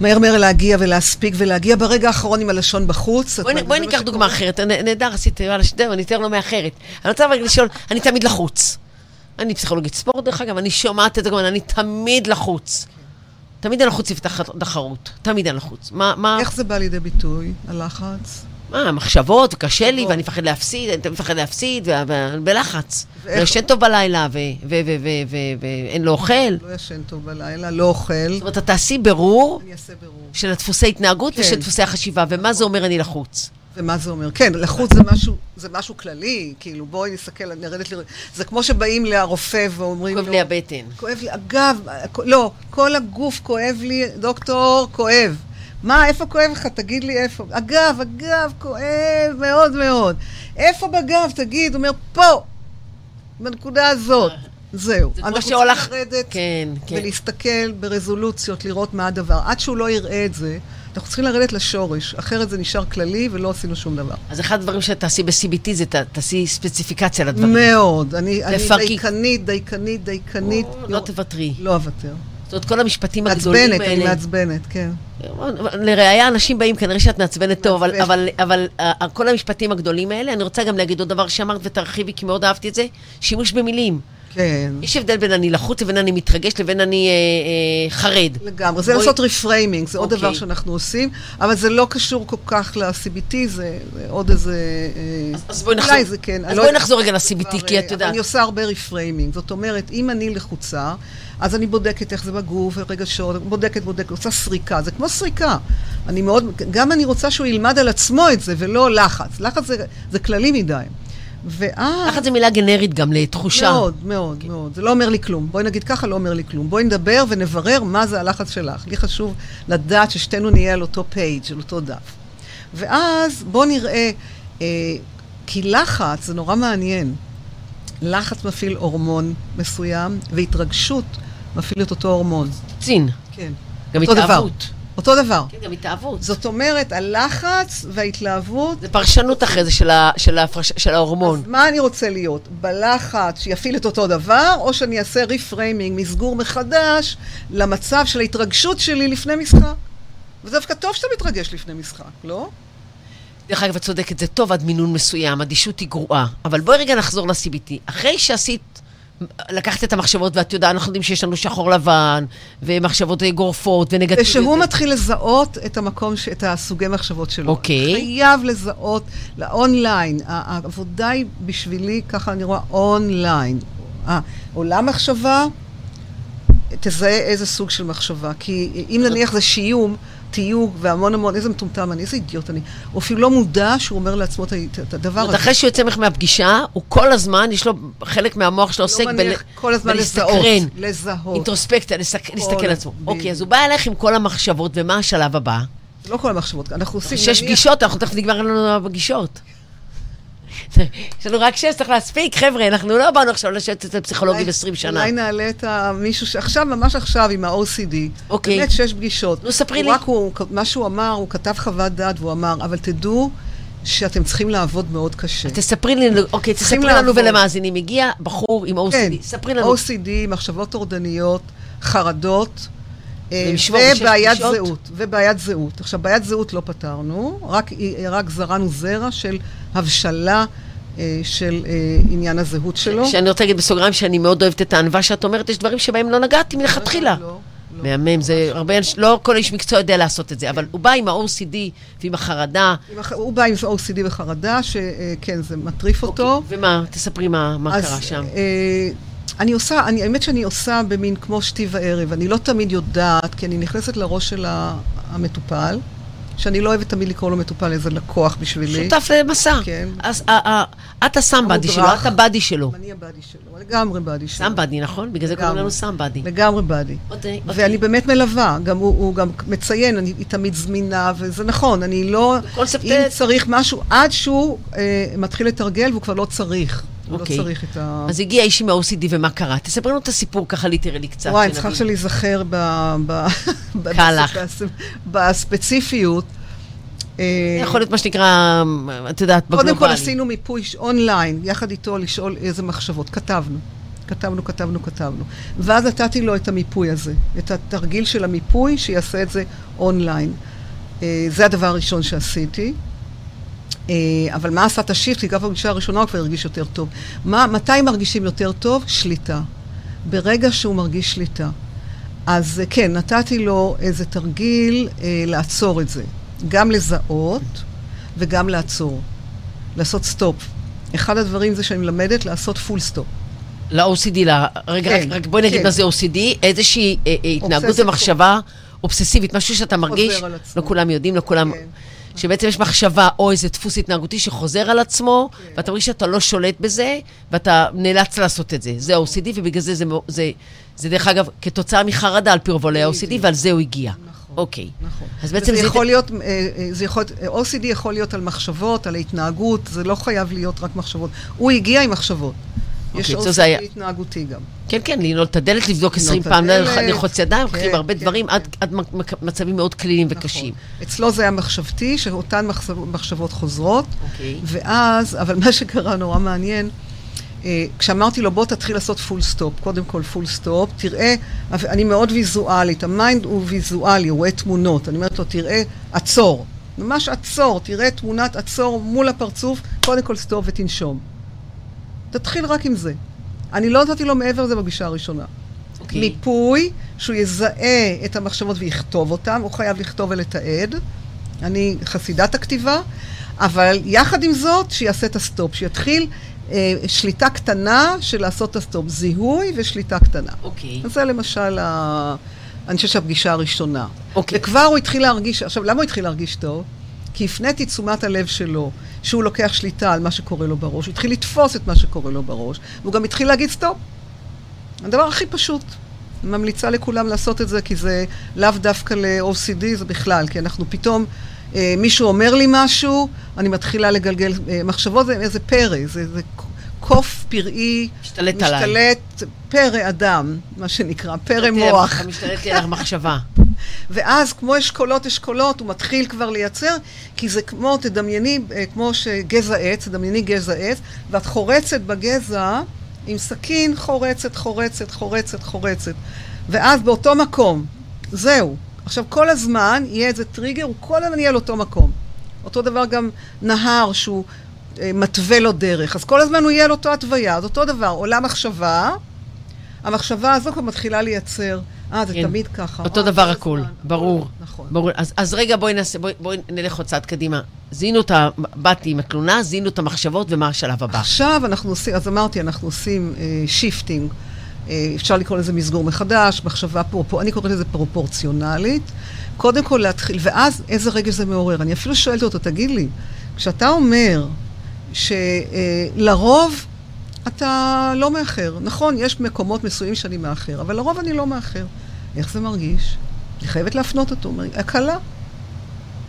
מהר מהר להגיע ולהספיק ולהגיע ברגע האחרון עם הלשון בחוץ? בואי ניקח דוגמה אחרת. נהדר, עשית, אני יותר לא מאחרת. אני רוצה אבל לשאול, אני תמיד לחוץ. אני פסיכולוגית ספורט, דרך אגב, אני שומעת את זה, אני תמיד לחוץ. תמיד אני לחוץ לפתח תחרות. תמיד אני לחוץ. איך זה בא לידי ביטוי, הלחץ? מה, המחשבות, קשה לי, ואני מפחד להפסיד, אני מפחד להפסיד, ובלחץ. לא ישן טוב בלילה, ואין לו אוכל. לא ישן טוב בלילה, לא אוכל. זאת אומרת, אתה תעשי ברור של הדפוסי התנהגות ושל דפוסי החשיבה, ומה זה אומר אני לחוץ? ומה זה אומר? כן, לחוץ זה משהו, זה משהו כללי, כאילו, בואי נסתכל, נרדת לרדת. זה כמו שבאים לרופא ואומרים לו... כואב לי הבטן. כואב לי, אגב, לא, כל הגוף כואב לי, דוקטור, כואב. מה, איפה כואב לך? תגיד לי איפה. אגב, אגב, כואב מאוד מאוד. איפה בגב? תגיד, הוא אומר, פה, בנקודה הזאת. זהו. זה כמו שהולך... כן, כן. ולהסתכל ברזולוציות, לראות מה הדבר. עד שהוא לא יראה את זה, אנחנו צריכים לרדת לשורש, אחרת זה נשאר כללי ולא עשינו שום דבר. אז אחד הדברים שתעשי ב-סי בי טי זה תעשי ספציפיקציה לדברים. מאוד. אני דייקנית, דייקנית, דייקנית. לא תוותרי. לא אוותר. זאת אומרת, כל המשפטים הגדולים האלה... אני מעצבנת, כן. לראיה, אנשים באים, כנראה שאת מעצבנת טוב, אבל כל המשפטים הגדולים האלה, אני רוצה גם להגיד עוד דבר שאמרת ותרחיבי, כי מאוד אהבתי את זה, שימוש במילים. כן. יש הבדל בין אני לחוץ לבין אני מתרגש לבין אני אה, אה, חרד. לגמרי, זה בוא... לעשות רפריימינג, זה okay. עוד דבר שאנחנו עושים, אבל זה לא קשור כל כך ל-סי בי טי, זה, זה עוד איזה... אז, אה, אז בואי נחזור, כן, אז לא בואי נחזור רגע ל-סי בי טי, כי את יודעת. אני עושה הרבה רפריימינג, זאת אומרת, אם אני לחוצה, אז אני בודקת איך זה בגוף, רגשות, בודקת, בודקת, רוצה סריקה, זה כמו סריקה. אני מאוד, גם אני רוצה שהוא ילמד על עצמו את זה, ולא לחץ. לחץ זה, זה כללי מדי. אחת זה מילה גנרית גם לתחושה. מאוד, מאוד, מאוד. זה לא אומר לי כלום. בואי נגיד ככה, לא אומר לי כלום. בואי נדבר ונברר מה זה הלחץ שלך. לי חשוב לדעת ששתינו נהיה על אותו פייג', על אותו דף. ואז בואו נראה, כי לחץ, זה נורא מעניין. לחץ מפעיל הורמון מסוים, והתרגשות מפעיל את אותו הורמון. צין. כן. גם התאהבות. אותו דבר. כן, גם התאהבות. זאת אומרת, הלחץ וההתלהבות... זה פרשנות אחרי זה של, ה, של, ההפרש, של ההורמון. אז מה אני רוצה להיות? בלחץ שיפיל את אותו דבר, או שאני אעשה ריפריימינג, מסגור מחדש, למצב של ההתרגשות שלי לפני משחק? וזה דווקא טוב שאתה מתרגש לפני משחק, לא? דרך אגב, את צודקת, זה טוב עד מינון מסוים, אדישות היא גרועה. אבל בואי רגע נחזור ל-סי בי טי. אחרי שעשית... לקחת את המחשבות, ואת יודעת, אנחנו יודעים שיש לנו שחור לבן, ומחשבות גורפות, ונגטיביות. שהוא מתחיל לזהות את המקום, את הסוגי מחשבות שלו. אוקיי. חייב לזהות לאונליין. העבודה היא בשבילי, ככה אני רואה, אונליין. עולם מחשבה, תזהה איזה סוג של מחשבה. כי אם נניח זה שיום, תיוג והמון המון, איזה מטומטם אני, איזה אידיוט אני. הוא אפילו לא מודע שהוא אומר לעצמו את הדבר הזה. אחרי שהוא יוצא ממך מהפגישה, הוא כל הזמן, יש לו חלק מהמוח שלו עוסק בלסקרן, אינטרוספקציה, להסתכל על עצמו. אוקיי, אז הוא בא אליך עם כל המחשבות, ומה השלב הבא? לא כל המחשבות, אנחנו עושים... שש פגישות, אנחנו תכף נגמר לנו בפגישות. יש לנו רק שש, צריך להספיק, חבר'ה, אנחנו לא באנו עכשיו לשבת את הפסיכולוגים עשרים שנה. אולי נעלה את מישהו שעכשיו, ממש עכשיו, עם ה-או סי די, באמת שש פגישות. נו, ספרי לי. מה שהוא אמר, הוא כתב חוות דעת, והוא אמר, אבל תדעו שאתם צריכים לעבוד מאוד קשה. תספרי לנו, אוקיי, תספרי לנו ולמאזינים. הגיע בחור עם או סי די, ספרי לנו. או סי די, מחשבות טורדניות, חרדות, ובעיית זהות, ובעיית זהות. עכשיו, בעיית זהות לא פתרנו, רק, רק זרענו זרע של הבשלה אה, של אה, עניין הזהות שלו. ש, שאני רוצה להגיד בסוגריים שאני מאוד אוהבת את הענווה שאת אומרת, יש דברים שבהם לא נגעתי מלכתחילה. לא, לא. מהמם, זה הרבה, לא כל איש מקצוע יודע לעשות את זה, אבל הוא בא עם ה-או סי די ועם החרדה. הוא בא עם ה-או סי די וחרדה, שכן, זה מטריף אותו. ומה, תספרי מה, מה קרה שם. אני עושה, אני, האמת שאני עושה במין כמו שתי וערב, אני לא תמיד יודעת, כי אני נכנסת לראש של המטופל, שאני לא אוהבת תמיד לקרוא לו מטופל, איזה לקוח בשבילי. שותף למסע. כן. אז את הסמבדי שלו, את הבדי שלו. אני הבדי שלו, לגמרי בדי שלו. סמבדי, נכון? בגלל זה קוראים לנו סמבדי. לגמרי בדי. ואני באמת מלווה, הוא גם מציין, אני תמיד זמינה, וזה נכון, אני לא... אם צריך משהו, עד שהוא מתחיל לתרגל, והוא כבר לא צריך. אוקיי. לא צריך את ה... אז הגיע אישי מה-או סי די ומה קרה? תספר לנו את הסיפור ככה ליטרלי קצת. וואי, צריך שלי זכר ב... קהלך. בספציפיות. יכול להיות מה שנקרא, את יודעת, בגלובלי. קודם כל עשינו מיפוי אונליין, יחד איתו לשאול איזה מחשבות. כתבנו, כתבנו, כתבנו, כתבנו. ואז נתתי לו את המיפוי הזה, את התרגיל של המיפוי שיעשה את זה אונליין. זה הדבר הראשון שעשיתי. אבל מה עשה את השיפט? כי גם הפגישה הראשונה הוא כבר הרגיש יותר טוב. מה, מתי מרגישים יותר טוב? שליטה. ברגע שהוא מרגיש שליטה. אז כן, נתתי לו איזה תרגיל אה, לעצור את זה. גם לזהות, וגם לעצור. לעשות סטופ. אחד הדברים זה שאני מלמדת לעשות פול סטופ. ל-או סי די, רגע, כן, רק, רק בואי נגיד מה כן. זה או סי די, איזושהי אה, התנהגות ומחשבה אובססיבית, משהו שאתה מרגיש, לא כולם יודעים, לא כולם... כן. שבעצם יש מחשבה או איזה דפוס התנהגותי שחוזר על עצמו, כן. ואתה מרגיש שאתה לא שולט בזה, ואתה נאלץ לעשות את זה. זה ה-או סי די, ובגלל זה, זה, זה, זה דרך אגב, כתוצאה מחרדה על פירבולי ה-או סי די, ועל זה הוא הגיע. נכון. אוקיי. נכון. אז בעצם זה... יכול להיות, זה יכול, או סי די יכול להיות על מחשבות, על ההתנהגות, זה לא חייב להיות רק מחשבות. הוא הגיע עם מחשבות. יש או סי די התנהגותי גם. כן, כן, לנעול את הדלת, לבדוק עשרים פעם, לרחוץ ידיים, לוקחים הרבה דברים, עד מצבים מאוד כליליים וקשים. אצלו זה היה מחשבתי, שאותן מחשבות חוזרות, ואז, אבל מה שקרה נורא מעניין, כשאמרתי לו, בוא תתחיל לעשות פול סטופ, קודם כל פול סטופ, תראה, אני מאוד ויזואלית, המיינד הוא ויזואלי, הוא רואה תמונות, אני אומרת לו, תראה, עצור, ממש עצור, תראה תמונת עצור מול הפרצוף, קודם כל סטופ ותנשום. תתחיל רק עם זה. אני לא נתתי לו מעבר לזה בפגישה הראשונה. Okay. מיפוי שהוא יזהה את המחשבות ויכתוב אותם, הוא חייב לכתוב ולתעד. אני חסידת הכתיבה, אבל יחד עם זאת שיעשה את הסטופ, שיתחיל אה, שליטה קטנה של לעשות את הסטופ, זיהוי ושליטה קטנה. Okay. אז זה למשל האנשי שהפגישה הראשונה. Okay. וכבר הוא התחיל להרגיש, עכשיו למה הוא התחיל להרגיש טוב? כי הפניתי תשומת הלב שלו, שהוא לוקח שליטה על מה שקורה לו בראש, הוא התחיל לתפוס את מה שקורה לו בראש, והוא גם התחיל להגיד סטופ. הדבר הכי פשוט, ממליצה לכולם לעשות את זה, כי זה לאו דווקא ל-או סי די, זה בכלל, כי אנחנו פתאום, אה, מישהו אומר לי משהו, אני מתחילה לגלגל, אה, מחשבות זה איזה פרא, זה, זה קוף פראי, משתלט, משתלט פרא אדם, מה שנקרא, פרא מוח. משתלט לי על המחשבה. ואז כמו אשכולות אשכולות הוא מתחיל כבר לייצר, כי זה כמו תדמייני, כמו שגזע עץ, תדמייני גזע עץ, ואת חורצת בגזע עם סכין, חורצת, חורצת, חורצת, חורצת, ואז באותו מקום, זהו. עכשיו כל הזמן יהיה איזה טריגר, הוא כל הזמן יהיה על אותו מקום. אותו דבר גם נהר שהוא מתווה לו דרך, אז כל הזמן הוא יהיה על אותו התוויה, אז אותו דבר, עולה מחשבה, המחשבה הזו כבר מתחילה לייצר, אה, זה תמיד ככה. אותו דבר הכל, ברור. ברור. אז רגע, בואי נלך עוד צעד קדימה. זינו את הבאתי עם התלונה, זינו את המחשבות ומה השלב הבא. עכשיו אנחנו עושים, אז אמרתי, אנחנו עושים שיפטינג. אפשר לקרוא לזה מסגור מחדש, מחשבה פרופורציונלית, אני קוראת לזה פרופורציונלית. קודם כל להתחיל, ואז איזה רגש זה מעורר. אני אפילו שואלת אותו, תגיד לי, כשאתה אומר שלרוב, אתה לא מאחר. נכון, יש מקומות מסוימים שאני מאחר, אבל לרוב אני לא מאחר. איך זה מרגיש? אני חייבת להפנות אותו. הקלה.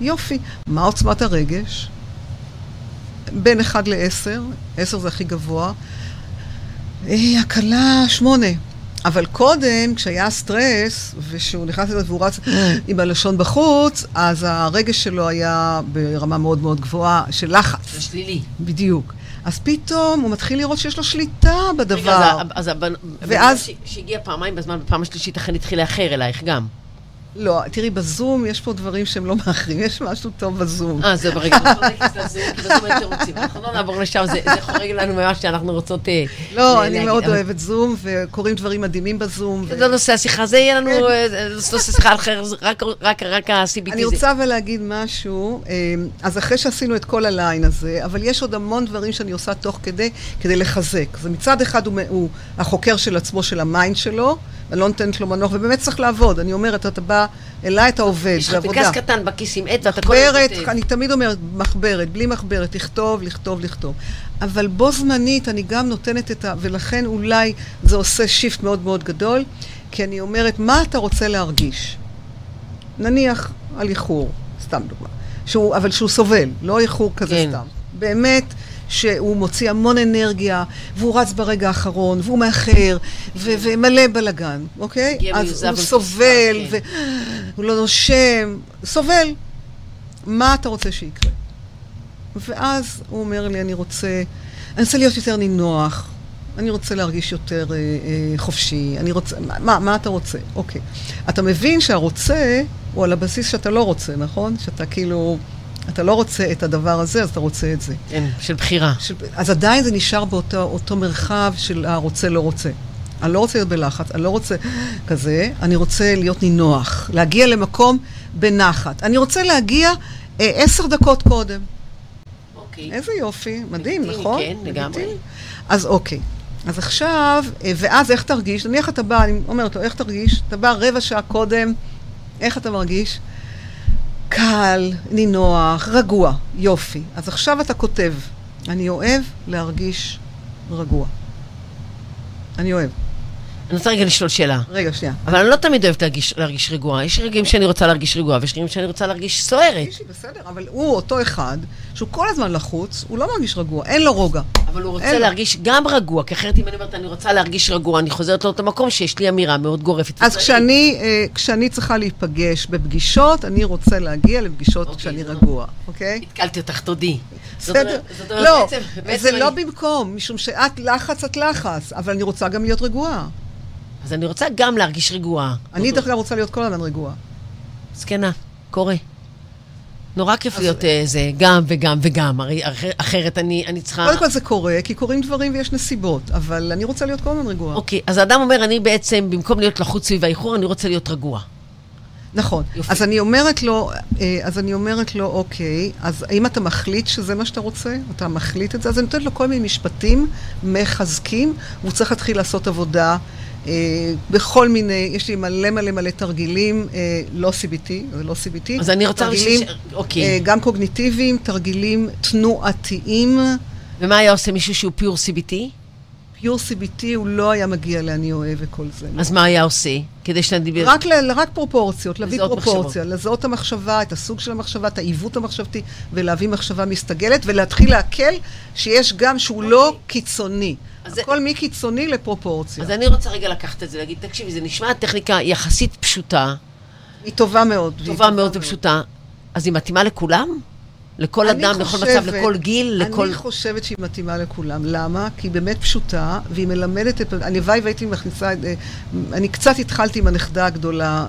יופי. מה עוצמת הרגש? בין אחד לעשר. עשר זה הכי גבוה. הקלה שמונה. אבל קודם, כשהיה סטרס, ושהוא נכנס לדעת והוא רץ עם הלשון בחוץ, אז הרגש שלו היה ברמה מאוד מאוד גבוהה של לחץ. זה שלילי. בדיוק. אז פתאום הוא מתחיל לראות שיש לו שליטה בדבר. רגע, אז הבן... ואז... שהגיע פעמיים בזמן, בפעם השלישית, אכן התחיל לאחר אלייך גם. לא, תראי, בזום יש פה דברים שהם לא מאחרים, יש משהו טוב בזום. אה, זה ברגע, אנחנו לא נכנס לזום, כי בזום אין תירוצים, אנחנו לא נעבור לשם, זה חורג לנו ממה שאנחנו רוצות... לא, אני מאוד אוהבת זום, וקוראים דברים מדהימים בזום. זה לא נושא השיחה, זה יהיה לנו, זה נושא שיחה אחר, רק ה-סי בי טי. אני רוצה אבל להגיד משהו, אז אחרי שעשינו את כל הליין הזה, אבל יש עוד המון דברים שאני עושה תוך כדי, כדי לחזק. זה מצד אחד הוא החוקר של עצמו, של המיינד שלו, אני לא נותנת לו מנוח, ובאמת צריך לעבוד. אני אומרת, אתה בא אליי, אתה עובד, זה עבודה. יש לך פיקס קטן בכיס עם עד, ואתה כל הזו... אני תמיד אומרת, מחברת, בלי מחברת, לכתוב, לכתוב, לכתוב. אבל בו זמנית, אני גם נותנת את ה... ולכן אולי זה עושה שיפט מאוד מאוד גדול, כי אני אומרת, מה אתה רוצה להרגיש? נניח על איחור, סתם דוגמה. שהוא, אבל שהוא סובל, לא איחור כזה כן. סתם. באמת... שהוא מוציא המון אנרגיה, והוא רץ ברגע האחרון, והוא מאחר, ומלא בלגן, אוקיי? אז הוא סובל, והוא לא נושם, סובל. מה אתה רוצה שיקרה? ואז הוא אומר לי, אני רוצה, אני רוצה להיות יותר נינוח, אני רוצה להרגיש יותר חופשי, אני רוצה, מה, מה אתה רוצה? אוקיי. אתה מבין שהרוצה הוא על הבסיס שאתה לא רוצה, נכון? שאתה כאילו... אתה לא רוצה את הדבר הזה, אז אתה רוצה את זה. כן, של בחירה. של... אז עדיין זה נשאר באותו אותו מרחב של הרוצה לא רוצה. אני לא רוצה להיות בלחץ, אני לא רוצה כזה, אני רוצה להיות נינוח, להגיע למקום בנחת. אני רוצה להגיע עשר דקות קודם. אוקיי. איזה יופי, מדהים, נכון? כן, לגמרי. אז אוקיי. אז עכשיו, ואז איך תרגיש? נניח אתה בא, אני אומרת לו, איך תרגיש? אתה בא רבע שעה קודם, איך אתה מרגיש? קל, נינוח, רגוע, יופי. אז עכשיו אתה כותב, אני אוהב להרגיש רגוע. אני אוהב. אני רוצה רגע לשאול שאלה. רגע, שנייה. אבל אני לא תמיד אוהבת להרגיש, להרגיש רגוע. יש רגעים שאני רוצה להרגיש רגוע, ויש רגעים שאני רוצה להרגיש סוערת. בסדר, אבל הוא אותו אחד, שהוא כל הזמן לחוץ, הוא לא מרגיש רגוע, אין לו רוגע. אבל הוא רוצה להרגיש גם רגוע, כי אחרת אם אני אומרת, אני רוצה להרגיש רגוע, אני חוזרת לאותו מקום שיש לי אמירה מאוד גורפת. אז כשאני, כשאני צריכה להיפגש בפגישות, אני רוצה להגיע לפגישות כשאני רגוע, אוקיי? התקלתי אותך, תודי. בסדר. לא, זה לא במקום, משום שאת לחץ, את לחץ, אבל אני רוצה גם להיות רגועה. אז אני רוצה גם להרגיש רגועה. אני דרך כלל רוצה להיות כל הזמן רגועה. סכנה, קורה. נורא כיף להיות זה, גם וגם וגם, אחרת אני, אני צריכה... קודם כל זה קורה, כי קורים דברים ויש נסיבות, אבל אני רוצה להיות כל הזמן רגועה. אוקיי, אז האדם אומר, אני בעצם, במקום להיות לחוץ סביב האיחור, אני רוצה להיות רגועה. נכון. אז אני אומרת לו, אז אני אומרת לו, אוקיי, אז האם אתה מחליט שזה מה שאתה רוצה? אתה מחליט את זה? אז אני נותנת לו כל מיני משפטים מחזקים, והוא צריך להתחיל לעשות עבודה, בכל מיני, יש לי מלא מלא מלא תרגילים, לא סי בי טי, זה לא סי בי טי, אז אני רוצה תרגילים, גם קוגניטיביים, תרגילים תנועתיים. ומה היה עושה מישהו שהוא פיור סי בי טי? פיור סי בי טי הוא לא היה מגיע לאני אוהב וכל זה. אז מה היה עושה? כדי שנדיבר... רק, רק פרופורציות, להביא פרופורציה, לזהות את המחשבה, את הסוג של המחשבה, את העיוות המחשבתי, ולהביא מחשבה מסתגלת, ולהתחיל להקל שיש גם שהוא לא קיצוני. הכל מקיצוני לפרופורציה. אז אני רוצה רגע לקחת את זה, להגיד, תקשיבי, זה נשמע טכניקה יחסית פשוטה. היא טובה מאוד. טובה מאוד ופשוטה. אז היא מתאימה לכולם? לכל אדם, לכל מצב, לכל גיל, לכל... אני חושבת שהיא מתאימה לכולם. למה? כי היא באמת פשוטה, והיא מלמדת את... אני ואי והייתי מכניסה... אני קצת התחלתי עם הנכדה הגדולה...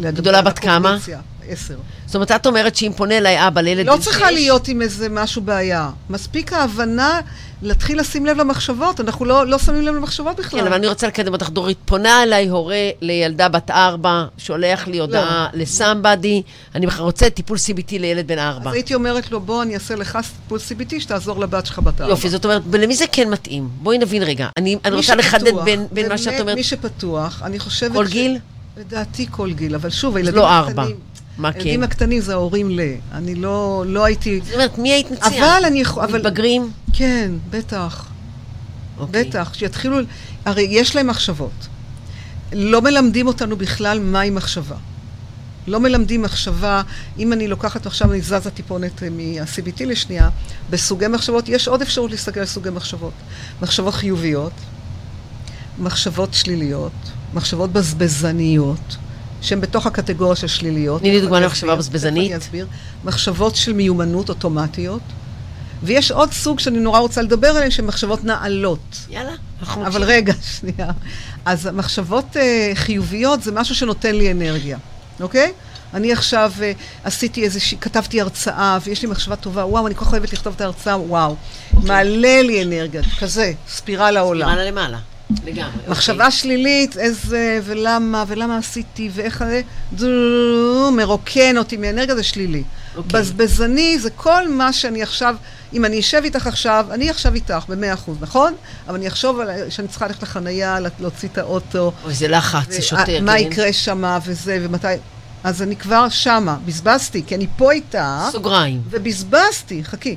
גדולה בת כמה? עשר. זאת אומרת, את אומרת שאם פונה אליי אבא לילד... לא צריכה להיות עם איזה משהו בעיה. מספיק ההבנה להתחיל לשים לב למחשבות. אנחנו לא שמים לב למחשבות בכלל. כן, אבל אני רוצה לקדם אותך, דורית. פונה אליי הורה לילדה בת ארבע, שולח לי הודעה לסמבדי. אני רוצה טיפול סי בי טי לילד בן ארבע. אז הייתי אומרת לו, בוא, אני אעשה לך טיפול סי בי טי שתעזור לבת שלך בת ארבע. יופי, זאת אומרת, למי זה כן מתאים? בואי נבין רגע. אני רוצה לחדד בין מה שאת אומרת. מי שפתוח, אני חושבת... כל גיל? לדעתי כל גיל, אבל שוב, הילדים הקטנים... הילדים הקטנים זה ההורים ל... אני לא, לא הייתי... זאת אומרת, מי היית מציעה? אבל אני... מתבגרים? כן, בטח. בטח, שיתחילו... הרי יש להם מחשבות. לא מלמדים אותנו בכלל מהי מחשבה. לא מלמדים מחשבה, אם אני לוקחת עכשיו, אני זזה טיפונת מה-סי בי טי לשנייה, בסוגי מחשבות, יש עוד אפשרות להסתכל על סוגי מחשבות. מחשבות חיוביות, מחשבות שליליות, מחשבות בזבזניות, שהן בתוך הקטגוריה של שליליות. תני לי דוגמה למחשבה בזבזנית. אני אסביר. מחשבות של מיומנות אוטומטיות. ויש עוד סוג שאני נורא רוצה לדבר עליהן, שהן מחשבות נעלות. יאללה. אבל רגע, שנייה. אז מחשבות חיוביות זה משהו שנותן לי אנרגיה. אוקיי? אני עכשיו עשיתי איזושהי, כתבתי הרצאה, ויש לי מחשבה טובה, וואו, אני כל כך אוהבת לכתוב את ההרצאה, וואו. מעלה לי אנרגיה, כזה, ספירל העולם. ספירל למעלה. לגמרי, מחשבה okay. שלילית, איזה, ולמה, ולמה עשיתי, ואיך זה, דו, מרוקן אותי מאנרגיה, זה שלילי. Okay. בזבזני, זה כל מה שאני עכשיו, אם אני אשב איתך עכשיו, אני עכשיו איתך ב-מאה אחוז, נכון? אבל אני אחשוב על, שאני צריכה ללכת לחנייה, להוציא את האוטו. אוי, זה לחץ, זה שוטר. מה כן? יקרה שמה, וזה, ומתי... אז אני כבר שמה, בזבזתי, כי אני פה איתה. סוגריים. ובזבזתי, חכי.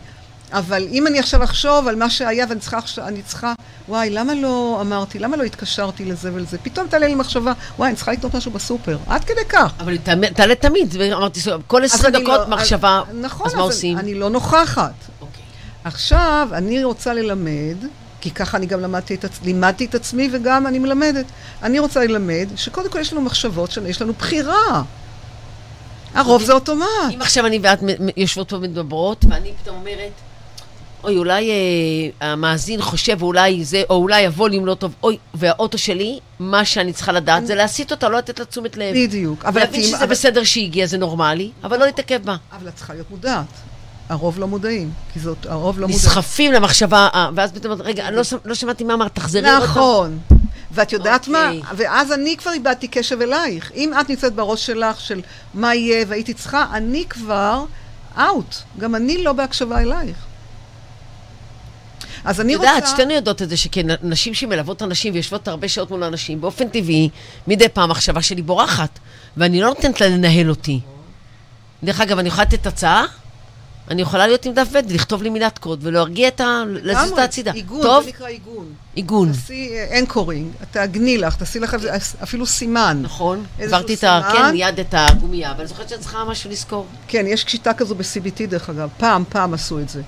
אבל אם אני עכשיו אחשוב על מה שהיה, ואני צריכה, אני צריכה, וואי, למה לא אמרתי, למה לא התקשרתי לזה ולזה? פתאום תעלה לי מחשבה, וואי, אני צריכה לקנות משהו בסופר, עד כדי כך. אבל תעלה תמיד, ואמרתי, כל עשרים דקות מחשבה, אז מה עושים? אני לא נוכחת. עכשיו, אני רוצה ללמד, כי ככה אני גם לימדתי את עצמי, וגם אני מלמדת. אני רוצה ללמד, שקודם כל יש לנו מחשבות, שיש לנו בחירה. הרוב זה אוטומט. אם עכשיו אני ואת יושבות פה מדברות, ואני פתאום אומרת, אוי, אולי אה, המאזין חושב, אולי זה, או אולי הווליום לא טוב, אוי, והאוטו שלי, מה שאני צריכה לדעת, אני... זה להסיט אותה, לא לתת לה תשומת לב. בדיוק. להבין שזה אבל... בסדר שהגיע, זה נורמלי, אבל לא להתעכב בה. אבל את צריכה להיות מודעת. הרוב לא מודעים, כי זאת, הרוב לא מודעים. נסחפים למחשבה, ואז פתאום, רגע, לא, לא שמעתי מה אמרת, תחזרי אותה. נכון. אותו. ואת יודעת okay. מה, ואז אני כבר איבדתי קשב אלייך. אם את נמצאת בראש שלך, של מה יהיה והייתי צריכה, אני כבר out. גם אני לא בהקשבה אלייך. אז אני רוצה... יודעת, שתינו יודעות את זה שכנשים שמלוות אנשים ויושבות הרבה שעות מול אנשים, באופן טבעי, מדי פעם מחשבה שלי בורחת, ואני לא נותנת לה לנהל אותי. דרך אגב, אני יכולה לתת הצעה, אני יכולה להיות עם דף ב' ולכתוב לי מילת קוד, ולהרגיע את ה... לזוז את הצידה. עיגון, זה נקרא עיגון. עיגון. תעשי אנקורינג, תעגני לך, תעשי לך אפילו סימן. נכון. עברתי את ה... כן, יד את הגומייה, אבל אני זוכרת שאת צריכה משהו לזכור. כן, יש שיטה כזו ב-סי בי טי דרך אגב. פעם, פעם עשו את זה,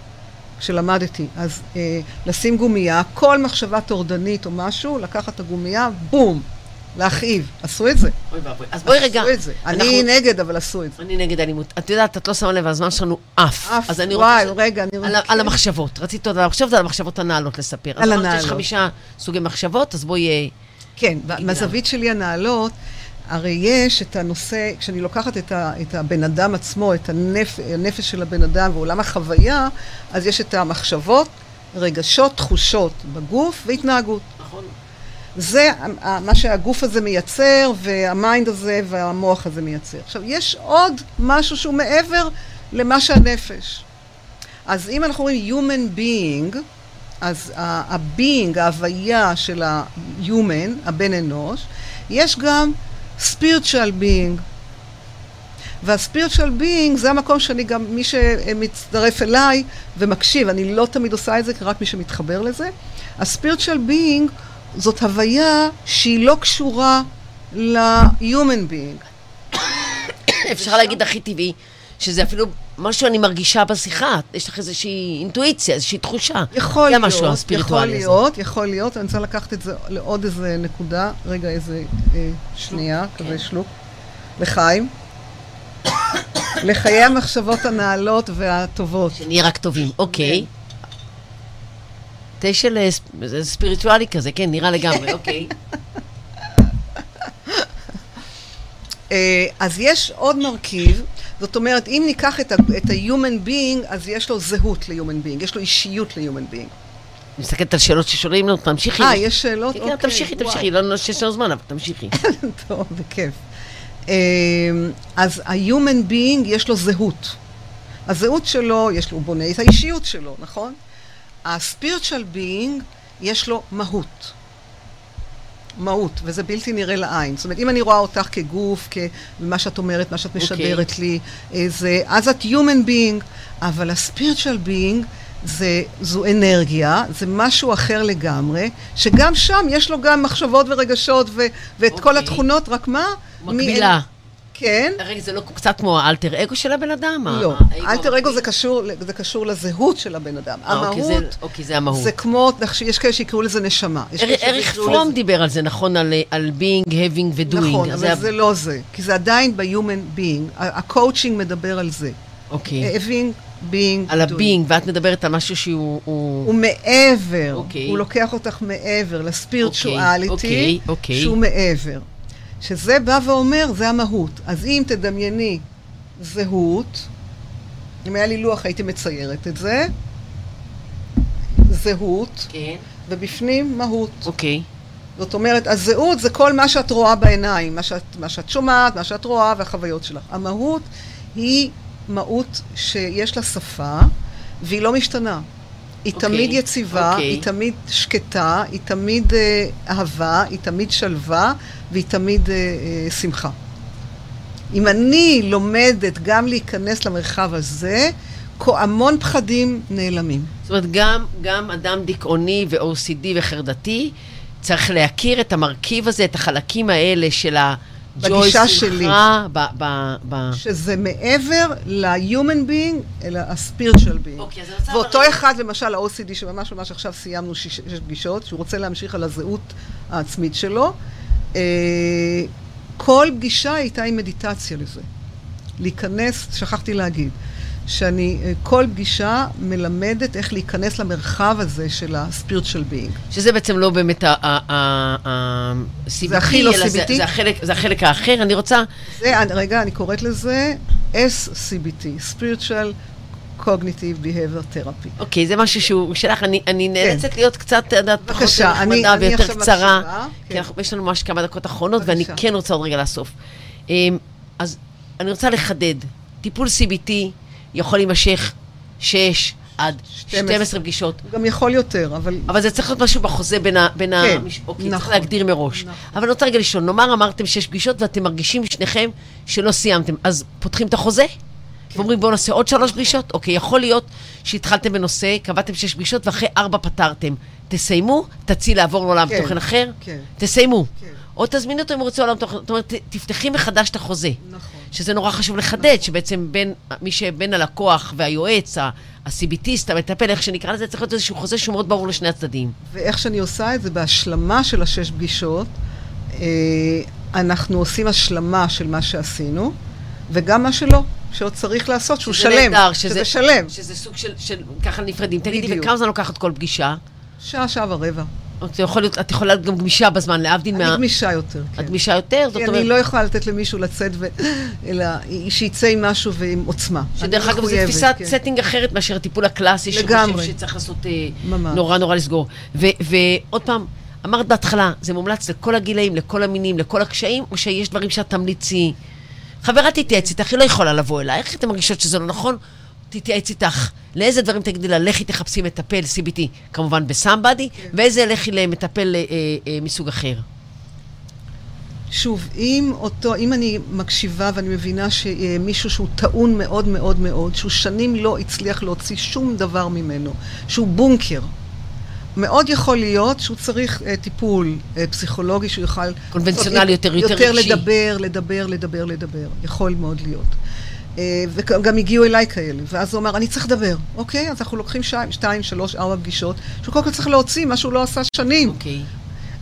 כשלמדתי. אז אה, לשים גומייה, כל מחשבה טורדנית או משהו, לקחת את הגומייה, בום. להכאיב, עשו את זה. אוי ואבוי. אז בואי רגע. עשו את זה. אני נגד, אבל עשו את זה. אני נגד אלימות. את יודעת, את לא שמה לב, הזמן שלנו אף. אף, וואי, רגע, אני רואה. על המחשבות. רצית עוד על המחשבות, על המחשבות הנעלות לספר. על הנעלות. אז אמרת שיש חמישה סוגי מחשבות, אז בואי... כן, מהזווית שלי הנעלות, הרי יש את הנושא, כשאני לוקחת את הבן אדם עצמו, את הנפש של הבן אדם ועולם החוויה, אז יש את המחשבות, רגשות, תחושות בגוף והתנהגות. נכון. זה מה שהגוף הזה מייצר, והמיינד הזה והמוח הזה מייצר. עכשיו, יש עוד משהו שהוא מעבר למה שהנפש. אז אם אנחנו אומרים human being, אז ה-being, ההוויה של ה-human, הבן אנוש, יש גם spiritual being. וה-spiritual being זה המקום שאני גם, מי שמצטרף אליי ומקשיב, אני לא תמיד עושה את זה, רק מי שמתחבר לזה. ה-spiritual being זאת הוויה שהיא לא קשורה ל-human being. אפשר להגיד הכי טבעי, שזה אפילו משהו אני מרגישה בשיחה, יש לך איזושהי אינטואיציה, איזושהי תחושה. יכול להיות, יכול להיות, יכול להיות, אני רוצה לקחת את זה לעוד איזה נקודה, רגע איזה שנייה, כזה שלוק, לחיים. לחיי המחשבות הנעלות והטובות. שנהיה רק טובים, אוקיי. תשע לספיריטואלי כזה, כן, נראה לגמרי, אוקיי. אז יש עוד מרכיב, זאת אומרת, אם ניקח את ה-human being, אז יש לו זהות ל-human being, יש לו אישיות ל-human being. מסתכלת על שאלות ששואלים לנו, תמשיכי. אה, יש שאלות? כן, תמשיכי, תמשיכי, לא שיש לנו זמן, אבל תמשיכי. טוב, בכיף. אז ה-human being, יש לו זהות. הזהות שלו, יש לו, הוא בונה את האישיות שלו, נכון? הספירצ'ל ביינג יש לו מהות. מהות, וזה בלתי נראה לעין. זאת אומרת, אם אני רואה אותך כגוף, כמה שאת אומרת, מה שאת משדרת okay. לי, זה, אז את human being, אבל הספירצ'ל ביינג זו אנרגיה, זה משהו אחר לגמרי, שגם שם יש לו גם מחשבות ורגשות ו, ואת okay. כל התכונות, רק מה? מקבילה. מ- כן. הרי זה לא קצת כמו האלטר אגו של הבן אדם? לא, אלטר אגו זה קשור, זה קשור לזהות של הבן אדם. המהות, אוקיי, זה המהות. זה כמו, יש כאלה שיקראו לזה נשמה. ערך פלום דיבר על זה, נכון? על being, having ו-doing. נכון, אבל זה לא זה, כי זה עדיין ב-human being. הקואוצ'ינג מדבר על זה. אוקיי. having, being, doing. על ה-being, ואת מדברת על משהו שהוא... הוא מעבר, הוא לוקח אותך מעבר, לספירצ'ואליטי, שהוא מעבר. שזה בא ואומר, זה המהות. אז אם תדמייני זהות, אם היה לי לוח, הייתי מציירת את זה. זהות, כן. ובפנים מהות. אוקיי. זאת אומרת, הזהות זה כל מה שאת רואה בעיניים, מה שאת, מה שאת שומעת, מה שאת רואה והחוויות שלך. המהות היא מהות שיש לה שפה, והיא לא משתנה. היא okay. תמיד יציבה, okay. היא תמיד שקטה, היא תמיד אה, אהבה, היא תמיד שלווה, והיא תמיד אה, אה, שמחה. אם אני לומדת גם להיכנס למרחב הזה, המון פחדים נעלמים. זאת אומרת, גם, גם אדם דיכאוני ו-או סי די וחרדתי, צריך להכיר את המרכיב הזה, את החלקים האלה של ה... בגישה שלי, ב, ב, ב... שזה מעבר ל-human being, אלא ה-spiritual being. Okay, ואותו אבל... אחד, למשל, ה-או סי די, שממש ממש עכשיו סיימנו שש, שש פגישות, שהוא רוצה להמשיך על הזהות העצמית שלו, אה, כל פגישה הייתה עם מדיטציה לזה. להיכנס, שכחתי להגיד, שאני כל פגישה מלמדת איך להיכנס למרחב הזה של ה-spiritual being. שזה בעצם לא באמת ה-סי בי טי, אלא זה החלק האחר, אני רוצה... רגע, אני קוראת לזה אס סי בי טי, Spiritual Cognitive Behavior Therapy. אוקיי, זה משהו שהוא שלך, אני נאלצת להיות קצת פחות נחמדה ויותר קצרה, כי יש לנו ממש כמה דקות אחרונות, ואני כן רוצה עוד רגע לסוף. אז אני רוצה לחדד, טיפול סי בי טי, יכול להימשך שש, עד שתים עשרה פגישות. גם יכול יותר, אבל... אבל זה צריך להיות משהו בחוזה בין ה... בין כן, ה... אוקיי, נכון. צריך להגדיר מראש. נכון. אבל אני רוצה רגע לישון, נאמר אמרתם שש פגישות, ואתם מרגישים שניכם שלא סיימתם. אז פותחים את החוזה? כן. ואומרים בואו נעשה עוד שלוש פגישות? אוקיי, יכול להיות שהתחלתם בנושא, קבעתם שש פגישות, ואחרי ארבע פתרתם. תסיימו, תציעי לעבור לעולם כן. תוכן אחר, כן. תסיימו. כן. או תזמינו אותו אם הוא רוצה עולם תוכן, זאת אומרת, תפתחי מחדש את החוזה. נכון. שזה נורא חשוב לחדד, נכון. שבעצם בין, מי שבין הלקוח והיועץ, הסיביטיסט, המטפל, איך שנקרא לזה, צריך להיות איזשהו חוזה שהוא מאוד ברור לשני הצדדים. ואיך שאני עושה את זה, בהשלמה של השש פגישות, אנחנו עושים השלמה של מה שעשינו, וגם מה שלא, שעוד צריך לעשות, שהוא שלם, נהדר, שזה, שזה שלם. שזה סוג של, של ככה נפרדים. בדיוק. תגידי, וכמה זמן לוקחת כל פגישה? שעה, שעה ורבע. את יכולה להיות גם גמישה בזמן, להבדיל מה... אני גמישה יותר, כן. את גמישה יותר? כי אני לא יכולה לתת למישהו לצאת, אלא שייצא עם משהו ועם עוצמה. שדרך אגב, זו תפיסת סטינג אחרת מאשר הטיפול הקלאסי, שחושב שצריך לעשות נורא נורא לסגור. ועוד פעם, אמרת בהתחלה, זה מומלץ לכל הגילאים, לכל המינים, לכל הקשיים, או שיש דברים שאת תמליצי. חברה תתייעץ איתך, היא לא יכולה לבוא אליי. איך אתם מרגישות שזה לא נכון? תתייעץ איתך, לאיזה דברים תגידי לה, לכי תחפשי מטפל, סי בי טי, כמובן בסמבדי, yeah. ואיזה לכי למטפל אה, אה, מסוג אחר? שוב, אם, אותו, אם אני מקשיבה ואני מבינה שמישהו שהוא טעון מאוד מאוד מאוד, שהוא שנים לא הצליח להוציא שום דבר ממנו, שהוא בונקר, מאוד יכול להיות שהוא צריך אה, טיפול אה, פסיכולוגי, שהוא יוכל... קונבנציונלי יותר, יותר רגשי. יותר לדבר, לדבר, לדבר, לדבר. יכול מאוד להיות. וגם הגיעו אליי כאלה, ואז הוא אומר, אני צריך לדבר, אוקיי? אז אנחנו לוקחים שתיים, שתיים, שלוש, ארבע פגישות, שהוא כל כך צריך להוציא מה שהוא לא עשה שנים. אוקיי.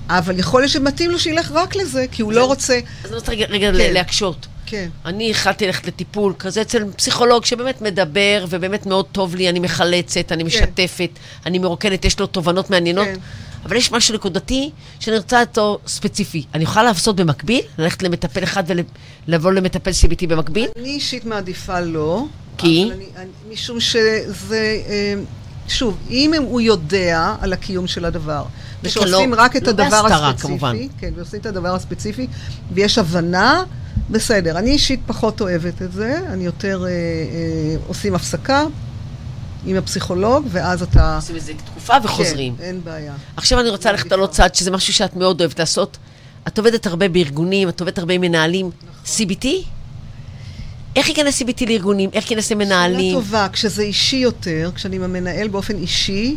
אבל יכול להיות שמתאים לו שילך רק לזה, כי הוא לא רוצה... אז אני רוצה רגע להקשות. כן. אני החלטתי ללכת לטיפול כזה אצל פסיכולוג שבאמת מדבר, ובאמת מאוד טוב לי, אני מחלצת, אני משתפת, אני מרוקנת, יש לו תובנות מעניינות, אבל יש משהו נקודתי שאני רוצה אותו ספציפי. אני יכולה לעשות במקביל? ללכת למטפל אחד ולבוא למטפל סי בי טי במקביל? אני אישית מעדיפה לא. כי? משום שזה... שוב, אם הוא יודע על הקיום של הדבר, ושעושים רק את הדבר הספציפי, כן, ועושים את הדבר הספציפי, ויש הבנה, בסדר. אני אישית פחות אוהבת את זה, אני יותר עושים הפסקה, עם הפסיכולוג, ואז אתה... עושים איזה תקופה וחוזרים. כן, אין בעיה. עכשיו אני רוצה ללכת על עוד צעד, שזה משהו שאת מאוד אוהבת לעשות. את עובדת הרבה בארגונים, את עובדת הרבה עם מנהלים. סי בי טי? איך ייכנס סי בי טי לארגונים? איך ייכנס למנהלים? שאלה טובה, כשזה אישי יותר, כשאני מנהל באופן אישי,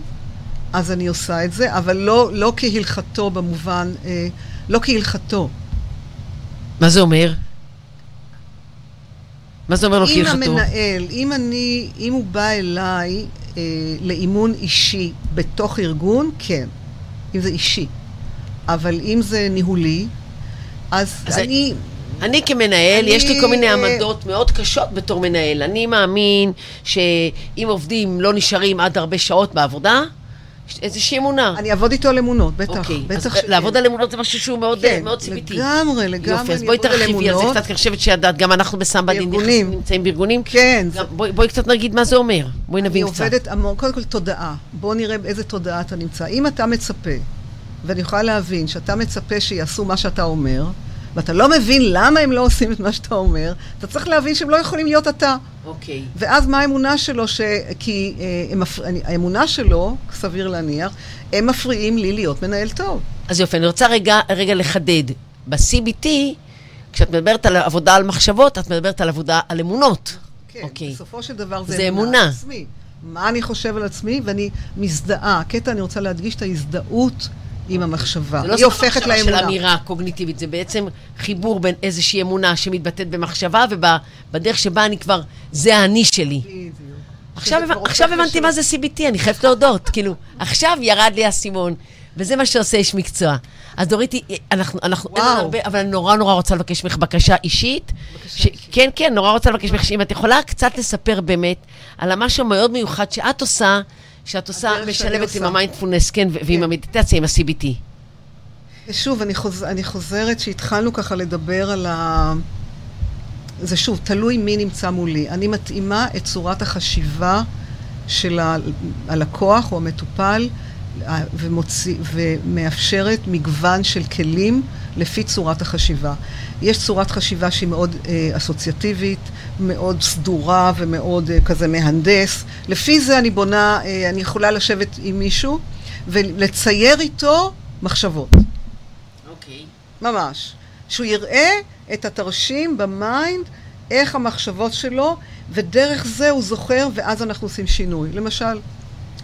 אז אני עושה את זה, אבל לא כהלכתו במובן... לא כהלכתו. מה זה אומר? מה זה אומר לו כי יחתו? אם המנהל, אם אני, אם הוא בא אליי אה, לאימון אישי בתוך ארגון, כן. אם זה אישי. אבל אם זה ניהולי, אז, אז אני... אני כמנהל, אני... יש לי כל מיני עמדות מאוד קשות בתור מנהל. אני מאמין שאם עובדים לא נשארים עד הרבה שעות בעבודה, איזושהי אמונה. אני אעבוד איתו על אמונות, בטח. אוקיי, בטח אז ש... לעבוד על אמונות זה משהו שהוא מאוד, כן, מאוד סיביתי. לגמרי, לגמרי. יופי, אז בואי תרחיבי על זה קצת, כחשבת שידעת, גם אנחנו בסמבדי נמצאים בארגונים. כן. זה... בואי בוא קצת נגיד מה זה אומר. בואי נבין קצת. אני עובדת, קודם כל תודעה. בואו נראה איזה תודעה אתה נמצא. אם אתה מצפה, ואני יכולה להבין שאתה מצפה שיעשו מה שאתה אומר, ואתה לא מבין למה הם לא עושים את מה שאתה אומר, אתה צריך להבין שהם לא יכולים להיות אתה. אוקיי. ואז מה האמונה שלו, ש... כי האמונה שלו, סביר להניח, הם מפריעים לי להיות מנהל טוב. אז יופי, אני רוצה רגע, רגע לחדד. ב-סי בי טי, כשאת מדברת על עבודה על מחשבות, את מדברת על עבודה על אמונות. כן, אוקיי. בסופו של דבר זה, זה אמונה. אמונה. עצמי. מה אני חושב על עצמי, ואני מזדהה. קטע, אני רוצה להדגיש את ההזדהות עם המחשבה. היא הופכת לאמונה. זה לא סתם מחשבה של אמירה קוגניטיבית, זה בעצם חיבור בין איזושהי אמונה שמתבטאת במחשבה ובדרך שבה אני כבר, זה האני שלי. עכשיו הבנתי מה זה סי בי טי, אני חייבת להודות. כאילו, עכשיו ירד לי הסימון, וזה מה שעושה איש מקצוע. אז דורית, אנחנו, אין הרבה, אבל אני נורא נורא רוצה לבקש ממך בקשה אישית. כן, כן, נורא רוצה לבקש ממך, אם את יכולה קצת לספר באמת על משהו מאוד מיוחד שאת עושה, שאת עושה, משלבת עם המיינדפולנס, כן, ועם המדיטציה, עם ה-סי בי טי. שוב, אני חוזרת שהתחלנו ככה לדבר על ה... זה שוב, תלוי מי נמצא מולי. אני מתאימה את צורת החשיבה של הלקוח או המטופל, ומאפשרת מגוון של כלים לפי צורת החשיבה. יש צורת חשיבה שהיא מאוד אה, אסוציאטיבית, מאוד סדורה ומאוד אה, כזה מהנדס. לפי זה אני בונה, אה, אני יכולה לשבת עם מישהו ולצייר איתו מחשבות. אוקיי. Okay. ממש. שהוא יראה את התרשים במיינד, איך המחשבות שלו, ודרך זה הוא זוכר, ואז אנחנו עושים שינוי. למשל,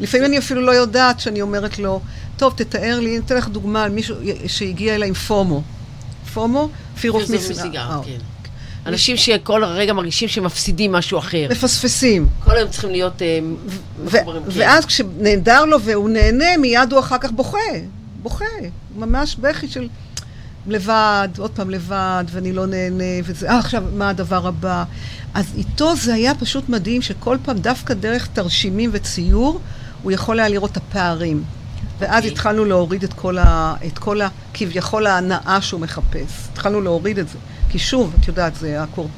לפעמים אני אפילו לא יודעת שאני אומרת לו, טוב, תתאר לי, אני אתן לך דוגמה על מישהו שהגיע אליי עם פומו. פומו, פירוס מסיגה. אנשים שכל רגע מרגישים שמפסידים משהו אחר. מפספסים. כל היום צריכים להיות... ואז כשנהדר לו והוא נהנה, מיד הוא אחר כך בוכה. בוכה. ממש בכי של... לבד, עוד פעם לבד, ואני לא נהנה, וזה, אה, עכשיו, מה הדבר הבא? אז איתו זה היה פשוט מדהים, שכל פעם, דווקא דרך תרשימים וציור, הוא יכול היה לראות את הפערים. ואז okay. התחלנו להוריד את כל, ה, את כל ה, כביכול ההנאה שהוא מחפש. התחלנו להוריד את זה. כי שוב, את יודעת, זה הקור...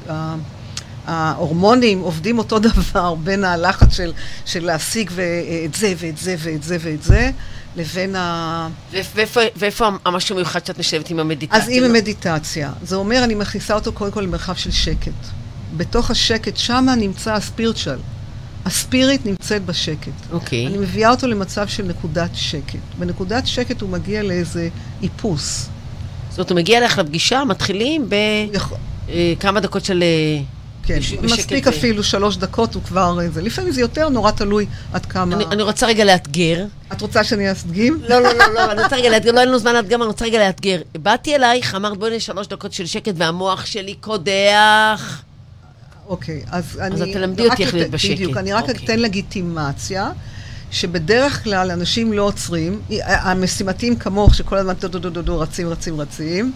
ההורמונים עובדים אותו דבר בין הלחץ של, של להשיג ואת זה ואת זה ואת זה ואת זה, לבין ה... ואיפה, ואיפה המשהו מיוחד שאת משלבת עם המדיטציה? אז עם המדיטציה. זה אומר, אני מכניסה אותו קודם כל למרחב של שקט. בתוך השקט, שמה נמצא הספירצ'ל. הספיריט נמצאת בשקט. אוקיי. אני מביאה אותו למצב של נקודת שקט. בנקודת שקט הוא מגיע לאיזה איפוס. זאת אומרת, הוא מגיע לך לפגישה, מתחילים בכמה דקות של... כן, מספיק אפילו שלוש דקות הוא כבר איזה, לפעמים זה יותר נורא תלוי עד כמה... אני רוצה רגע לאתגר. את רוצה שאני אסדגים? לא, לא, לא, אני רוצה רגע לאתגר, לא אין לנו זמן לאתגר, אני רוצה רגע לאתגר. באתי אלייך, אמרת בואי נהיה שלוש דקות של שקט והמוח שלי קודח. אוקיי, אז אני... אז את תלמדי אותי איך להיות בשקט. בדיוק, אני רק אתן לגיטימציה, שבדרך כלל אנשים לא עוצרים, המשימתיים כמוך שכל הזמן דודודודו רצים, רצים, רצים,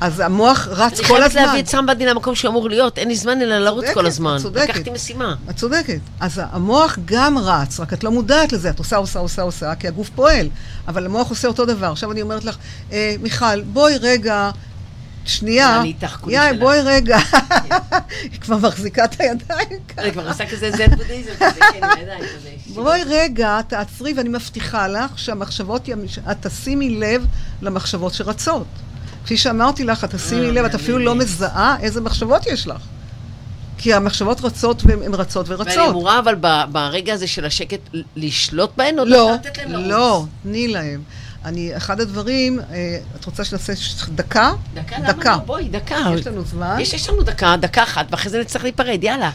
אז המוח רץ כל הזמן. אני חייבת להביא את סמבדי למקום שאמור להיות, אין לי זמן אלא לרוץ כל הזמן. לקחתי משימה. את צודקת. אז המוח גם רץ, רק את לא מודעת לזה, את עושה, עושה, עושה, עושה, כי הגוף פועל. אבל המוח עושה אותו דבר. עכשיו אני אומרת לך, מיכל, בואי רגע, שנייה. אני איתך כולי שלה. בואי רגע. היא כבר מחזיקה את הידיים כאן. היא כבר עושה כזה זד בודיזם כזה, כן, עם הידיים כזה. בואי רגע, תעצרי, ואני מבטיחה לך שהמחשבות, את תשימי לב למחשבות שרצות. כפי שאמרתי לך, את תשימי לב, את אפילו לא מזהה איזה מחשבות יש לך. כי המחשבות רצות, והן רצות ורצות. ואני אמורה, אבל ברגע הזה של השקט, לשלוט בהן? לא, לא, תני להם. אני, אחד הדברים, את רוצה שנעשה דקה? דקה, למה? בואי, דקה. יש לנו זמן? יש לנו דקה, דקה אחת, ואחרי זה נצטרך להיפרד, יאללה.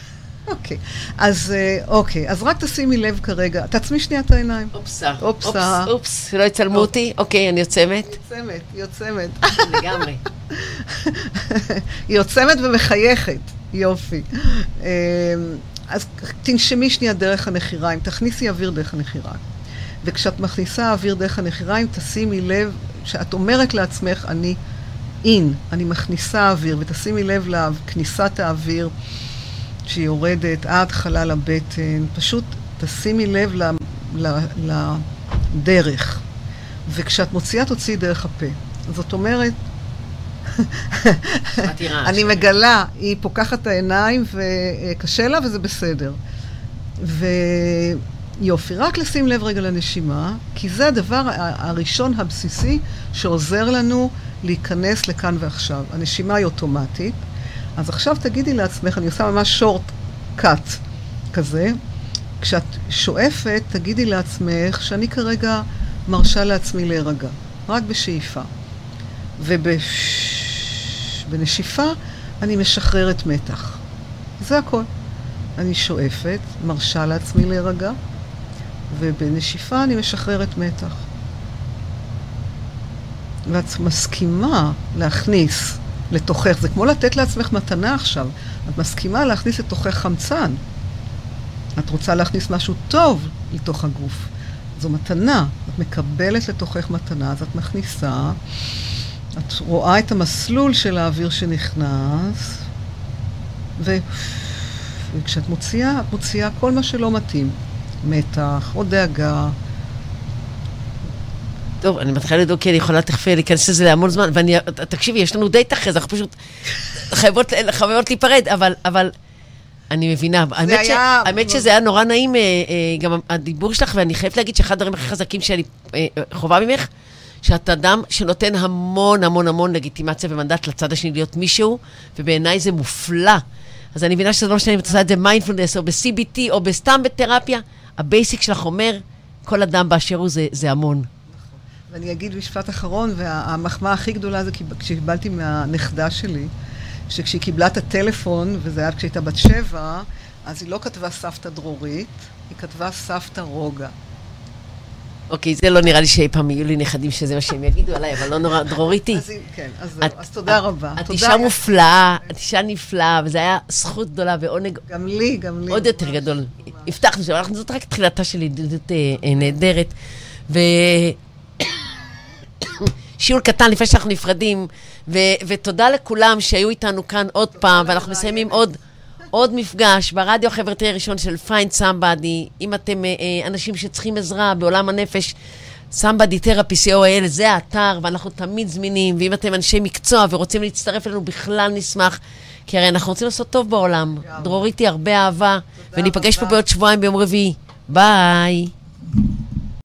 אוקיי, אז אוקיי, אז רק תשימי לב כרגע, תעצמי שנייה את העיניים. אופסה, אופסה, אופס, לא יצלמו אותי, אוקיי, אני יוצמת. יוצמת, יוצמת. לגמרי. היא יוצמת ומחייכת, יופי. אז תנשמי שנייה דרך הנחיריים, תכניסי אוויר דרך הנחיריים. וכשאת מכניסה אוויר דרך הנחיריים, תשימי לב, שאת אומרת לעצמך, אני אין, אני מכניסה אוויר, ותשימי לב לכניסת האוויר, שהיא יורדת עד חלל הבטן, פשוט תשימי לב ל, ל, לדרך. וכשאת מוציאה, תוציאי דרך הפה. זאת אומרת, אני מגלה, היא פוקחת את העיניים וקשה לה וזה בסדר. ויופי, רק לשים לב רגע לנשימה, כי זה הדבר הראשון הבסיסי שעוזר לנו להיכנס לכאן ועכשיו. הנשימה היא אוטומטית. אז עכשיו תגידי לעצמך, אני עושה ממש שורט קאט כזה, כשאת שואפת, תגידי לעצמך שאני כרגע מרשה לעצמי להירגע, רק בשאיפה. ובנשיפה אני משחררת מתח. זה הכל. אני שואפת, מרשה לעצמי להירגע, ובנשיפה אני משחררת מתח. ואת מסכימה להכניס לתוכך, זה כמו לתת לעצמך מתנה עכשיו. את מסכימה להכניס לתוכך חמצן. את רוצה להכניס משהו טוב לתוך הגוף. זו מתנה. את מקבלת לתוכך מתנה, אז את מכניסה. את רואה את המסלול של האוויר שנכנס. ו... וכשאת מוציאה, את מוציאה כל מה שלא מתאים. מתח, או דאגה. טוב, אני מתחילה לדאוג, כי אני יכולה תכף להיכנס לזה להמון זמן, ואני, תקשיבי, יש לנו די תחז, אנחנו פשוט חייבות, חייבות להיפרד, אבל, אבל אני מבינה, האמת, היה... ש, האמת שזה היה נורא נעים, גם הדיבור שלך, ואני חייבת להגיד שאחד הדברים הכי חזקים שאני חובה ממך, שאתה אדם שנותן המון המון המון לגיטימציה ומנדט לצד השני להיות מישהו, ובעיניי זה מופלא. אז אני מבינה שזה לא משנה אם אתה עושה את זה מיינדפולנס או ב-סי בי טי או בסתם בתרפיה, הבייסיק שלך אומר, כל אדם באשר הוא זה, זה המון. ואני אגיד בשפט אחרון, והמחמאה הכי גדולה זה כשקיבלתי מהנכדה שלי, שכשהיא קיבלה את הטלפון, וזה היה כשהייתה בת שבע, אז היא לא כתבה סבתא דרורית, היא כתבה סבתא רוגה. אוקיי, זה לא נראה לי שאי פעם יהיו לי נכדים שזה מה שהם יגידו עליי, אבל לא נורא, דרוריתי. אז כן, אז תודה רבה. את אישה מופלאה, את אישה נפלאה, וזה היה זכות גדולה ועונג. גם לי, גם לי. עוד יותר גדול. הבטחנו שם, זאת רק תחילתה של ידידות נהדרת. ושיעור קטן לפני שאנחנו נפרדים, ותודה לכולם שהיו איתנו כאן עוד פעם, ואנחנו מסיימים עוד... עוד מפגש ברדיו החברתי הראשון של Find Somebody. אם אתם אה, אנשים שצריכים עזרה בעולם הנפש, Somebody Therapy סי או איי אל זה האתר, ואנחנו תמיד זמינים, ואם אתם אנשי מקצוע ורוצים להצטרף אלינו בכלל נשמח, כי הרי אנחנו רוצים לעשות טוב בעולם. דרוריתי, הרבה אהבה, וניפגש פה בעוד שבועיים ביום רביעי. ביי.